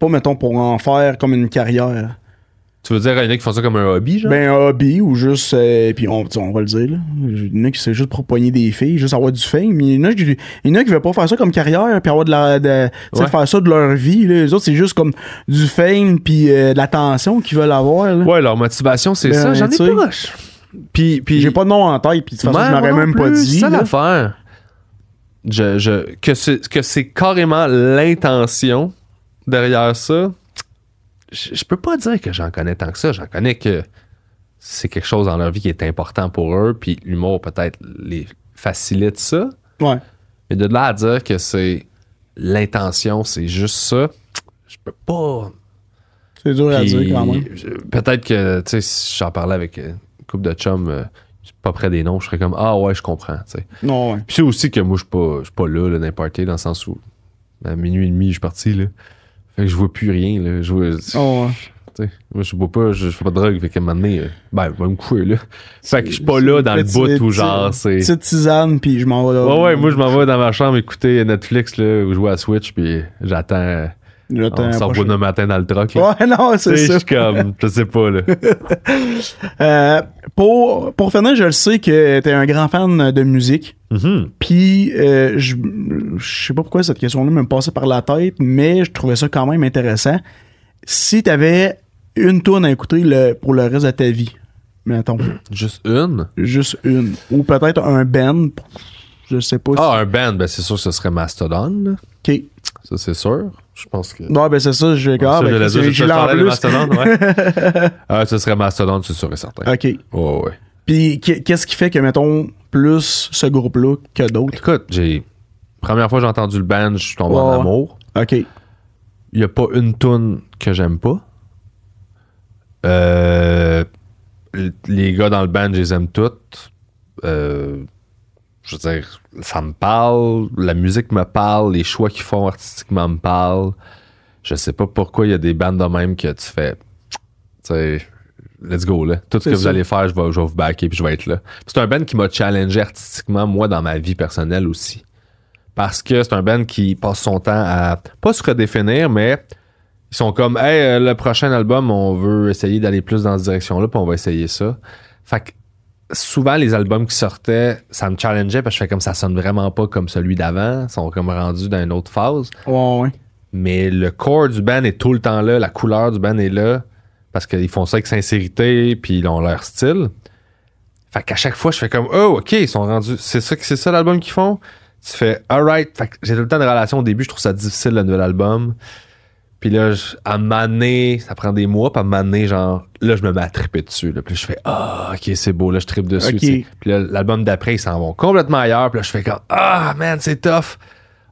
mettons, pour en faire comme une carrière. Tu veux dire, il y en a qui font ça comme un hobby, genre? Ben, un hobby, ou juste... puis on va le dire, là. Il y en a qui c'est juste pour pogner des filles, juste avoir du fame. Mais il y en a qui veulent pas faire ça comme carrière, puis avoir faire ça de leur vie, là. Les autres, c'est juste comme du fame, puis de l'attention qu'ils veulent avoir, là. Ouais, leur motivation, c'est ça. J'en ai pas. Puis j'ai pas de nom en tête, puis de toute façon, je l'aurais même pas dit. C'est ça l'affaire. Que c'est carrément l'intention... Derrière ça, je peux pas dire que j'en connais tant que ça. J'en connais que c'est quelque chose dans leur vie qui est important pour eux, puis l'humour peut-être les facilite ça. Ouais. Mais de là à dire que c'est l'intention, c'est juste ça, je peux pas. C'est dur à dire quand même. Peut-être que, tu sais, si j'en parlais avec une couple de chums, pas près des noms, je serais comme ah ouais, je comprends. Tu sais. Non, ouais. Puis c'est aussi que moi, je suis pas là, dans les parties, dans le sens où à minuit et demi, je suis parti, là. Fait que je vois plus rien, là. Je vois. Oh, ouais. Moi, je bois pas, je fais pas de drogue, fait qu'à un moment donné, je vais me coucher là. Fait que je suis pas là dans le bout où genre c'est. Petite tisane, puis je m'en vais là. Ouais, moi, je m'en vais dans ma chambre écouter Netflix, là, ou jouer à Switch, puis j'attends. On sort demain matin dans le truck. Là. Ouais, non, c'est ça. Je suis comme, je sais pas, là. Pour finir, je le sais que t'es un grand fan de musique. Mm-hmm. Puis, je sais pas pourquoi cette question-là me passait par la tête, mais je trouvais ça quand même intéressant. Si t'avais une toune à écouter pour le reste de ta vie, mettons. Juste une? Juste une. Ou peut-être un band. Je sais pas. Ah, si... un band, ben c'est sûr que ce serait Mastodon. OK. Ça, c'est sûr. Je pense que... Non, ben c'est ça, je vais garder. J'ai l'air de Mastodon, ouais. Ce serait Mastodon, c'est sûr et certain. OK. Oh, ouais. Puis, qu'est-ce qui fait que, mettons, plus ce groupe-là que d'autres? Écoute, première fois que j'ai entendu le band, je suis tombé en amour. OK. Il n'y a pas une toune que j'aime pas. Les gars dans le band, je les aime toutes. Je veux dire, ça me parle, la musique me parle, les choix qu'ils font artistiquement me parlent. Je sais pas pourquoi il y a des bandes de même que tu fais, tu sais, let's go, là. Tout ce que vous allez faire, je vais vous backer puis je vais être là. C'est un band qui m'a challengé artistiquement, moi, dans ma vie personnelle aussi. Parce que c'est un band qui passe son temps à, pas se redéfinir, mais ils sont comme, hey, le prochain album, on veut essayer d'aller plus dans cette direction-là puis on va essayer ça. Fait que, souvent, les albums qui sortaient, ça me challengeait parce que je fais comme ça sonne vraiment pas comme celui d'avant. Ils sont comme rendus dans une autre phase. Ouais, ouais. Mais le corps du band est tout le temps là. La couleur du band est là parce qu'ils font ça avec sincérité puis ils ont leur style. Fait qu'à chaque fois, je fais comme « Oh, OK, ils sont rendus... » C'est ça l'album qu'ils font? Tu fais « All right. » Fait que j'ai tout le temps une relation au début. Je trouve ça difficile, le nouvel album. Puis là, à m'anner, ça prend des mois, puis à m'anner, genre, là, je me mets à triper dessus. Là. Puis là, je fais, ah, OK, c'est beau, là, je tripe dessus. Okay. Puis là, l'album d'après, ils s'en vont complètement ailleurs. Puis là, je fais comme, ah, man, c'est tough.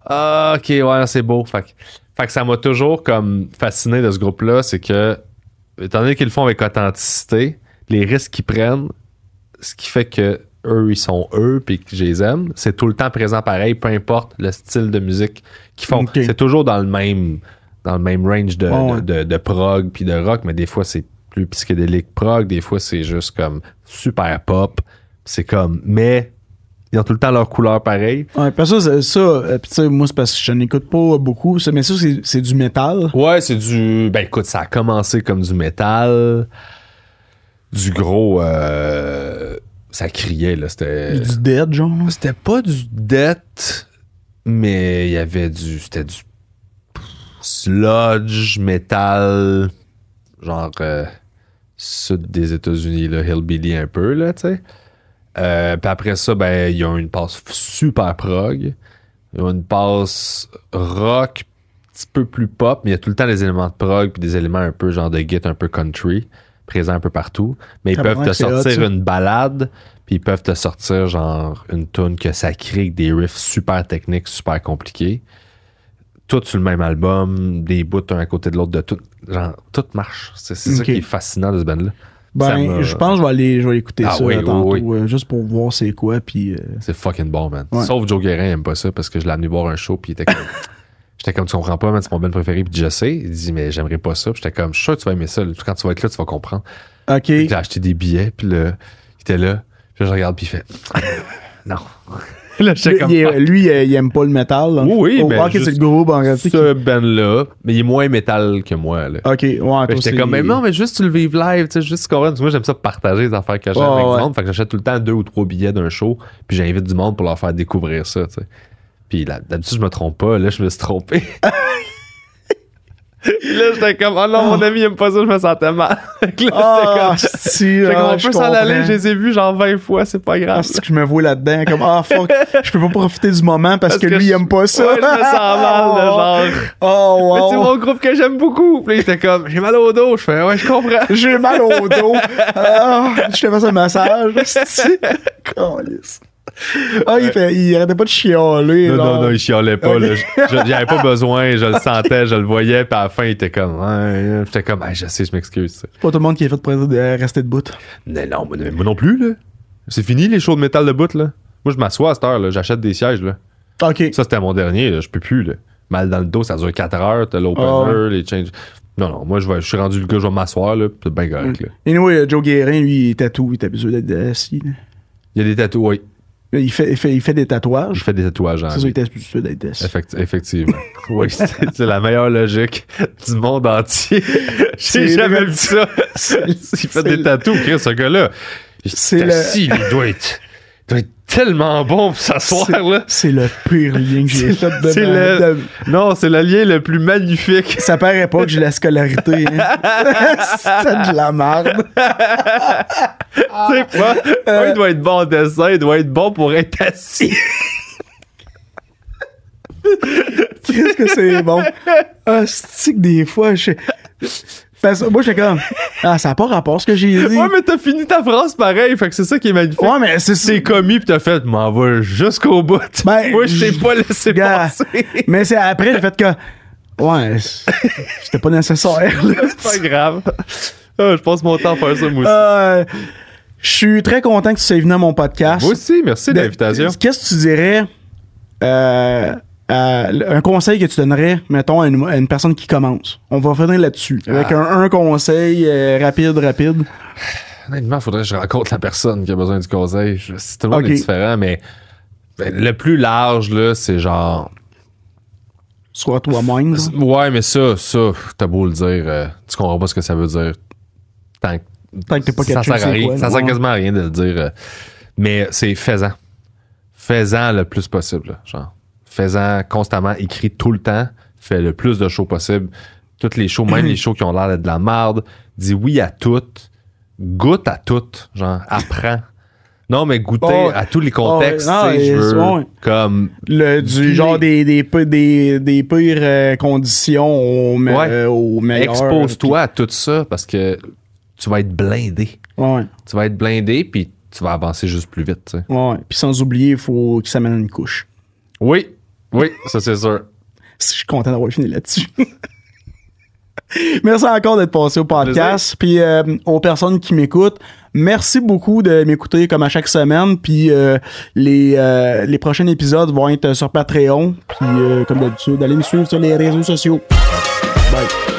Ah, OK, ouais, c'est beau. Fait que ça m'a toujours comme fasciné de ce groupe-là, c'est que, étant donné qu'ils le font avec authenticité, les risques qu'ils prennent, ce qui fait que eux, ils sont eux, puis que je les aime, c'est tout le temps présent pareil, peu importe le style de musique qu'ils font. Okay. C'est toujours dans le même range de prog puis de rock, mais des fois c'est plus psychédélique prog, des fois c'est juste comme super pop, c'est comme, mais ils ont tout le temps leur couleur pareille. Ouais, parce que ça puis tu sais, moi c'est parce que je n'écoute pas beaucoup ça, mais ça c'est du métal. Ouais, c'est du, ben écoute, ça a commencé comme du métal, du gros ça criait là, c'était du death, genre. C'était pas du death, mais il y avait du sludge, métal, genre sud des États-Unis, là, hillbilly un peu, là, tu sais. Puis après ça, ben, ils ont une passe super prog. Ils ont une passe rock, un petit peu plus pop, mais il y a tout le temps des éléments de prog puis des éléments un peu genre de git, un peu country, présents un peu partout. Mais ils peuvent te sortir une ballade, puis ils peuvent te sortir genre une tune que ça crée avec des riffs super techniques, super compliqués. Tout sur le même album, des bouts un à côté de l'autre, de tout. Genre, tout marche. C'est okay. Ça qui est fascinant de ce band-là. Ben, je pense que je vais écouter ça, oui, tantôt, oui. Juste pour voir c'est quoi. Puis, c'est fucking bon, man. Ouais. Sauf Joe Guérin aime pas ça parce que je l'ai amené voir un show, puis il était comme... J'étais comme, tu comprends pas, man, c'est mon band préféré, puis je sais. Il dit, mais j'aimerais pas ça. Puis j'étais comme, je suis sûr que tu vas aimer ça. Quand tu vas être là, tu vas comprendre. OK. Puis j'ai acheté des billets, puis là, il était là. Puis là, je regarde, puis il fait... Non. Là, lui, il aime pas le métal. Là. Oui, mais c'est le gros bangatique. Ce band-là, mais il est moins métal que moi. Là. OK, ouais, toi, j'étais comme, mais non, mais juste tu le vives live, tu sais, juste qu'on moi, j'aime ça partager les affaires que j'aime avec du monde. Fait que j'achète tout le temps 2 ou 3 billets d'un show, puis j'invite du monde pour leur faire découvrir ça, tu sais. Puis d'habitude, je me trompe pas, là, je me suis trompé. Là, j'étais comme, oh non, mon ami, il aime pas ça, je me sentais mal. Là, j'étais comme, on peut s'en aller, je les ai vus genre 20 fois, c'est pas grave. Parce que je me vois là-dedans, comme, ah, fuck, je peux pas profiter du moment parce que lui, il aime pas ça. Ouais, je me sens mal, là, genre. Oh, wow. Mais c'est mon groupe que j'aime beaucoup. Puis là, il était comme, j'ai mal au dos. Je fais, ouais, je comprends. J'ai mal au dos. Je te fais un massage. C'est Ah, il arrêtait pas de chialer. Non, il chialait pas. Okay. J'avais pas besoin, je le sentais, je le voyais, puis à la fin, il était comme... Hein, j'étais comme, hey, je sais, je m'excuse. C'est pas tout le monde qui est fait de rester debout. Mais non, moi non plus, là. C'est fini, les shows de métal debout, là. Moi, je m'assois à cette heure, là, j'achète des sièges, là. OK. Ça, c'était mon dernier, là, je peux plus, là. Mal dans le dos, ça dure 4 heures, t'as l'opener, les changes... Non, moi, je suis rendu le gars, je vais m'asseoir, là, pis c'est bien correct, là. Et nous, Joe Guérin, lui, il tatoue, il a besoin d'être assis, là. Il y a des tatouages, oui. Il fait des tatouages. Il fait des tatouages, hein. C'est ça, il était plus d'être assis. Effectivement. Oui, c'est la meilleure logique du monde entier. J'ai jamais vu ça. Il fait des tatouages, Chris, ce gars-là. C'est assis, il doit être... tellement bon pour s'asseoir, là. C'est le pire lien que j'ai fait de ma vie. Non, c'est le lien le plus magnifique. Ça paraît pas que j'ai la scolarité. Hein. C'est de la merde. Tu sais quoi? Il doit être bon en dessin, il doit être bon pour être assis. Qu'est-ce que c'est bon? Hostique, des fois, moi, j'étais comme, ça n'a pas rapport ce que j'ai dit. Ouais, mais t'as fini ta phrase pareil, fait que c'est ça qui est magnifique. Ouais, mais c'est commis, pis t'as fait, m'en va jusqu'au bout. Ben, moi, je t'ai pas laissé passer. Mais c'est après, le fait que, ouais, c'était pas nécessaire, là. C'est pas grave. Je passe mon temps à faire ça, moi aussi. Je suis très content que tu sois venu à mon podcast. Moi aussi, merci de l'invitation. Qu'est-ce que tu dirais, un conseil que tu donnerais, mettons, à une personne qui commence? On va finir là-dessus. Avec un conseil rapide. Honnêtement, il faudrait que je rencontre la personne qui a besoin du conseil. Tout le monde est différent, mais le plus large, là, c'est genre... Sois toi-même. Ouais, mais ça, t'as beau le dire, tu comprends pas ce que ça veut dire. Tant que t'es pas catché, ça sert à rien. Quoi, ça sert quasiment à rien de le dire. Mais c'est faisant. Faisant le plus possible, là, genre. Faisant constamment, écrit tout le temps, fait le plus de shows possible. Toutes les shows, même les shows qui ont l'air d'être de la merde, dis oui à toutes, goûte à toutes, genre, apprends. Non, mais goûter à tous les contextes, tu sais, je veux, comme... genre des pires conditions aux meilleures. Expose-toi à tout ça, parce que tu vas être blindé. Ouais. Tu vas être blindé, puis tu vas avancer juste plus vite, tu sais. Ouais, puis sans oublier, il faut que ça mène une couche. Oui. Oui, ça c'est sûr. Je suis content d'avoir fini là-dessus. Merci encore d'être passé au podcast. Puis aux personnes qui m'écoutent, merci beaucoup de m'écouter comme à chaque semaine. Puis les prochains épisodes vont être sur Patreon. Puis comme d'habitude, allez me suivre sur les réseaux sociaux. Bye.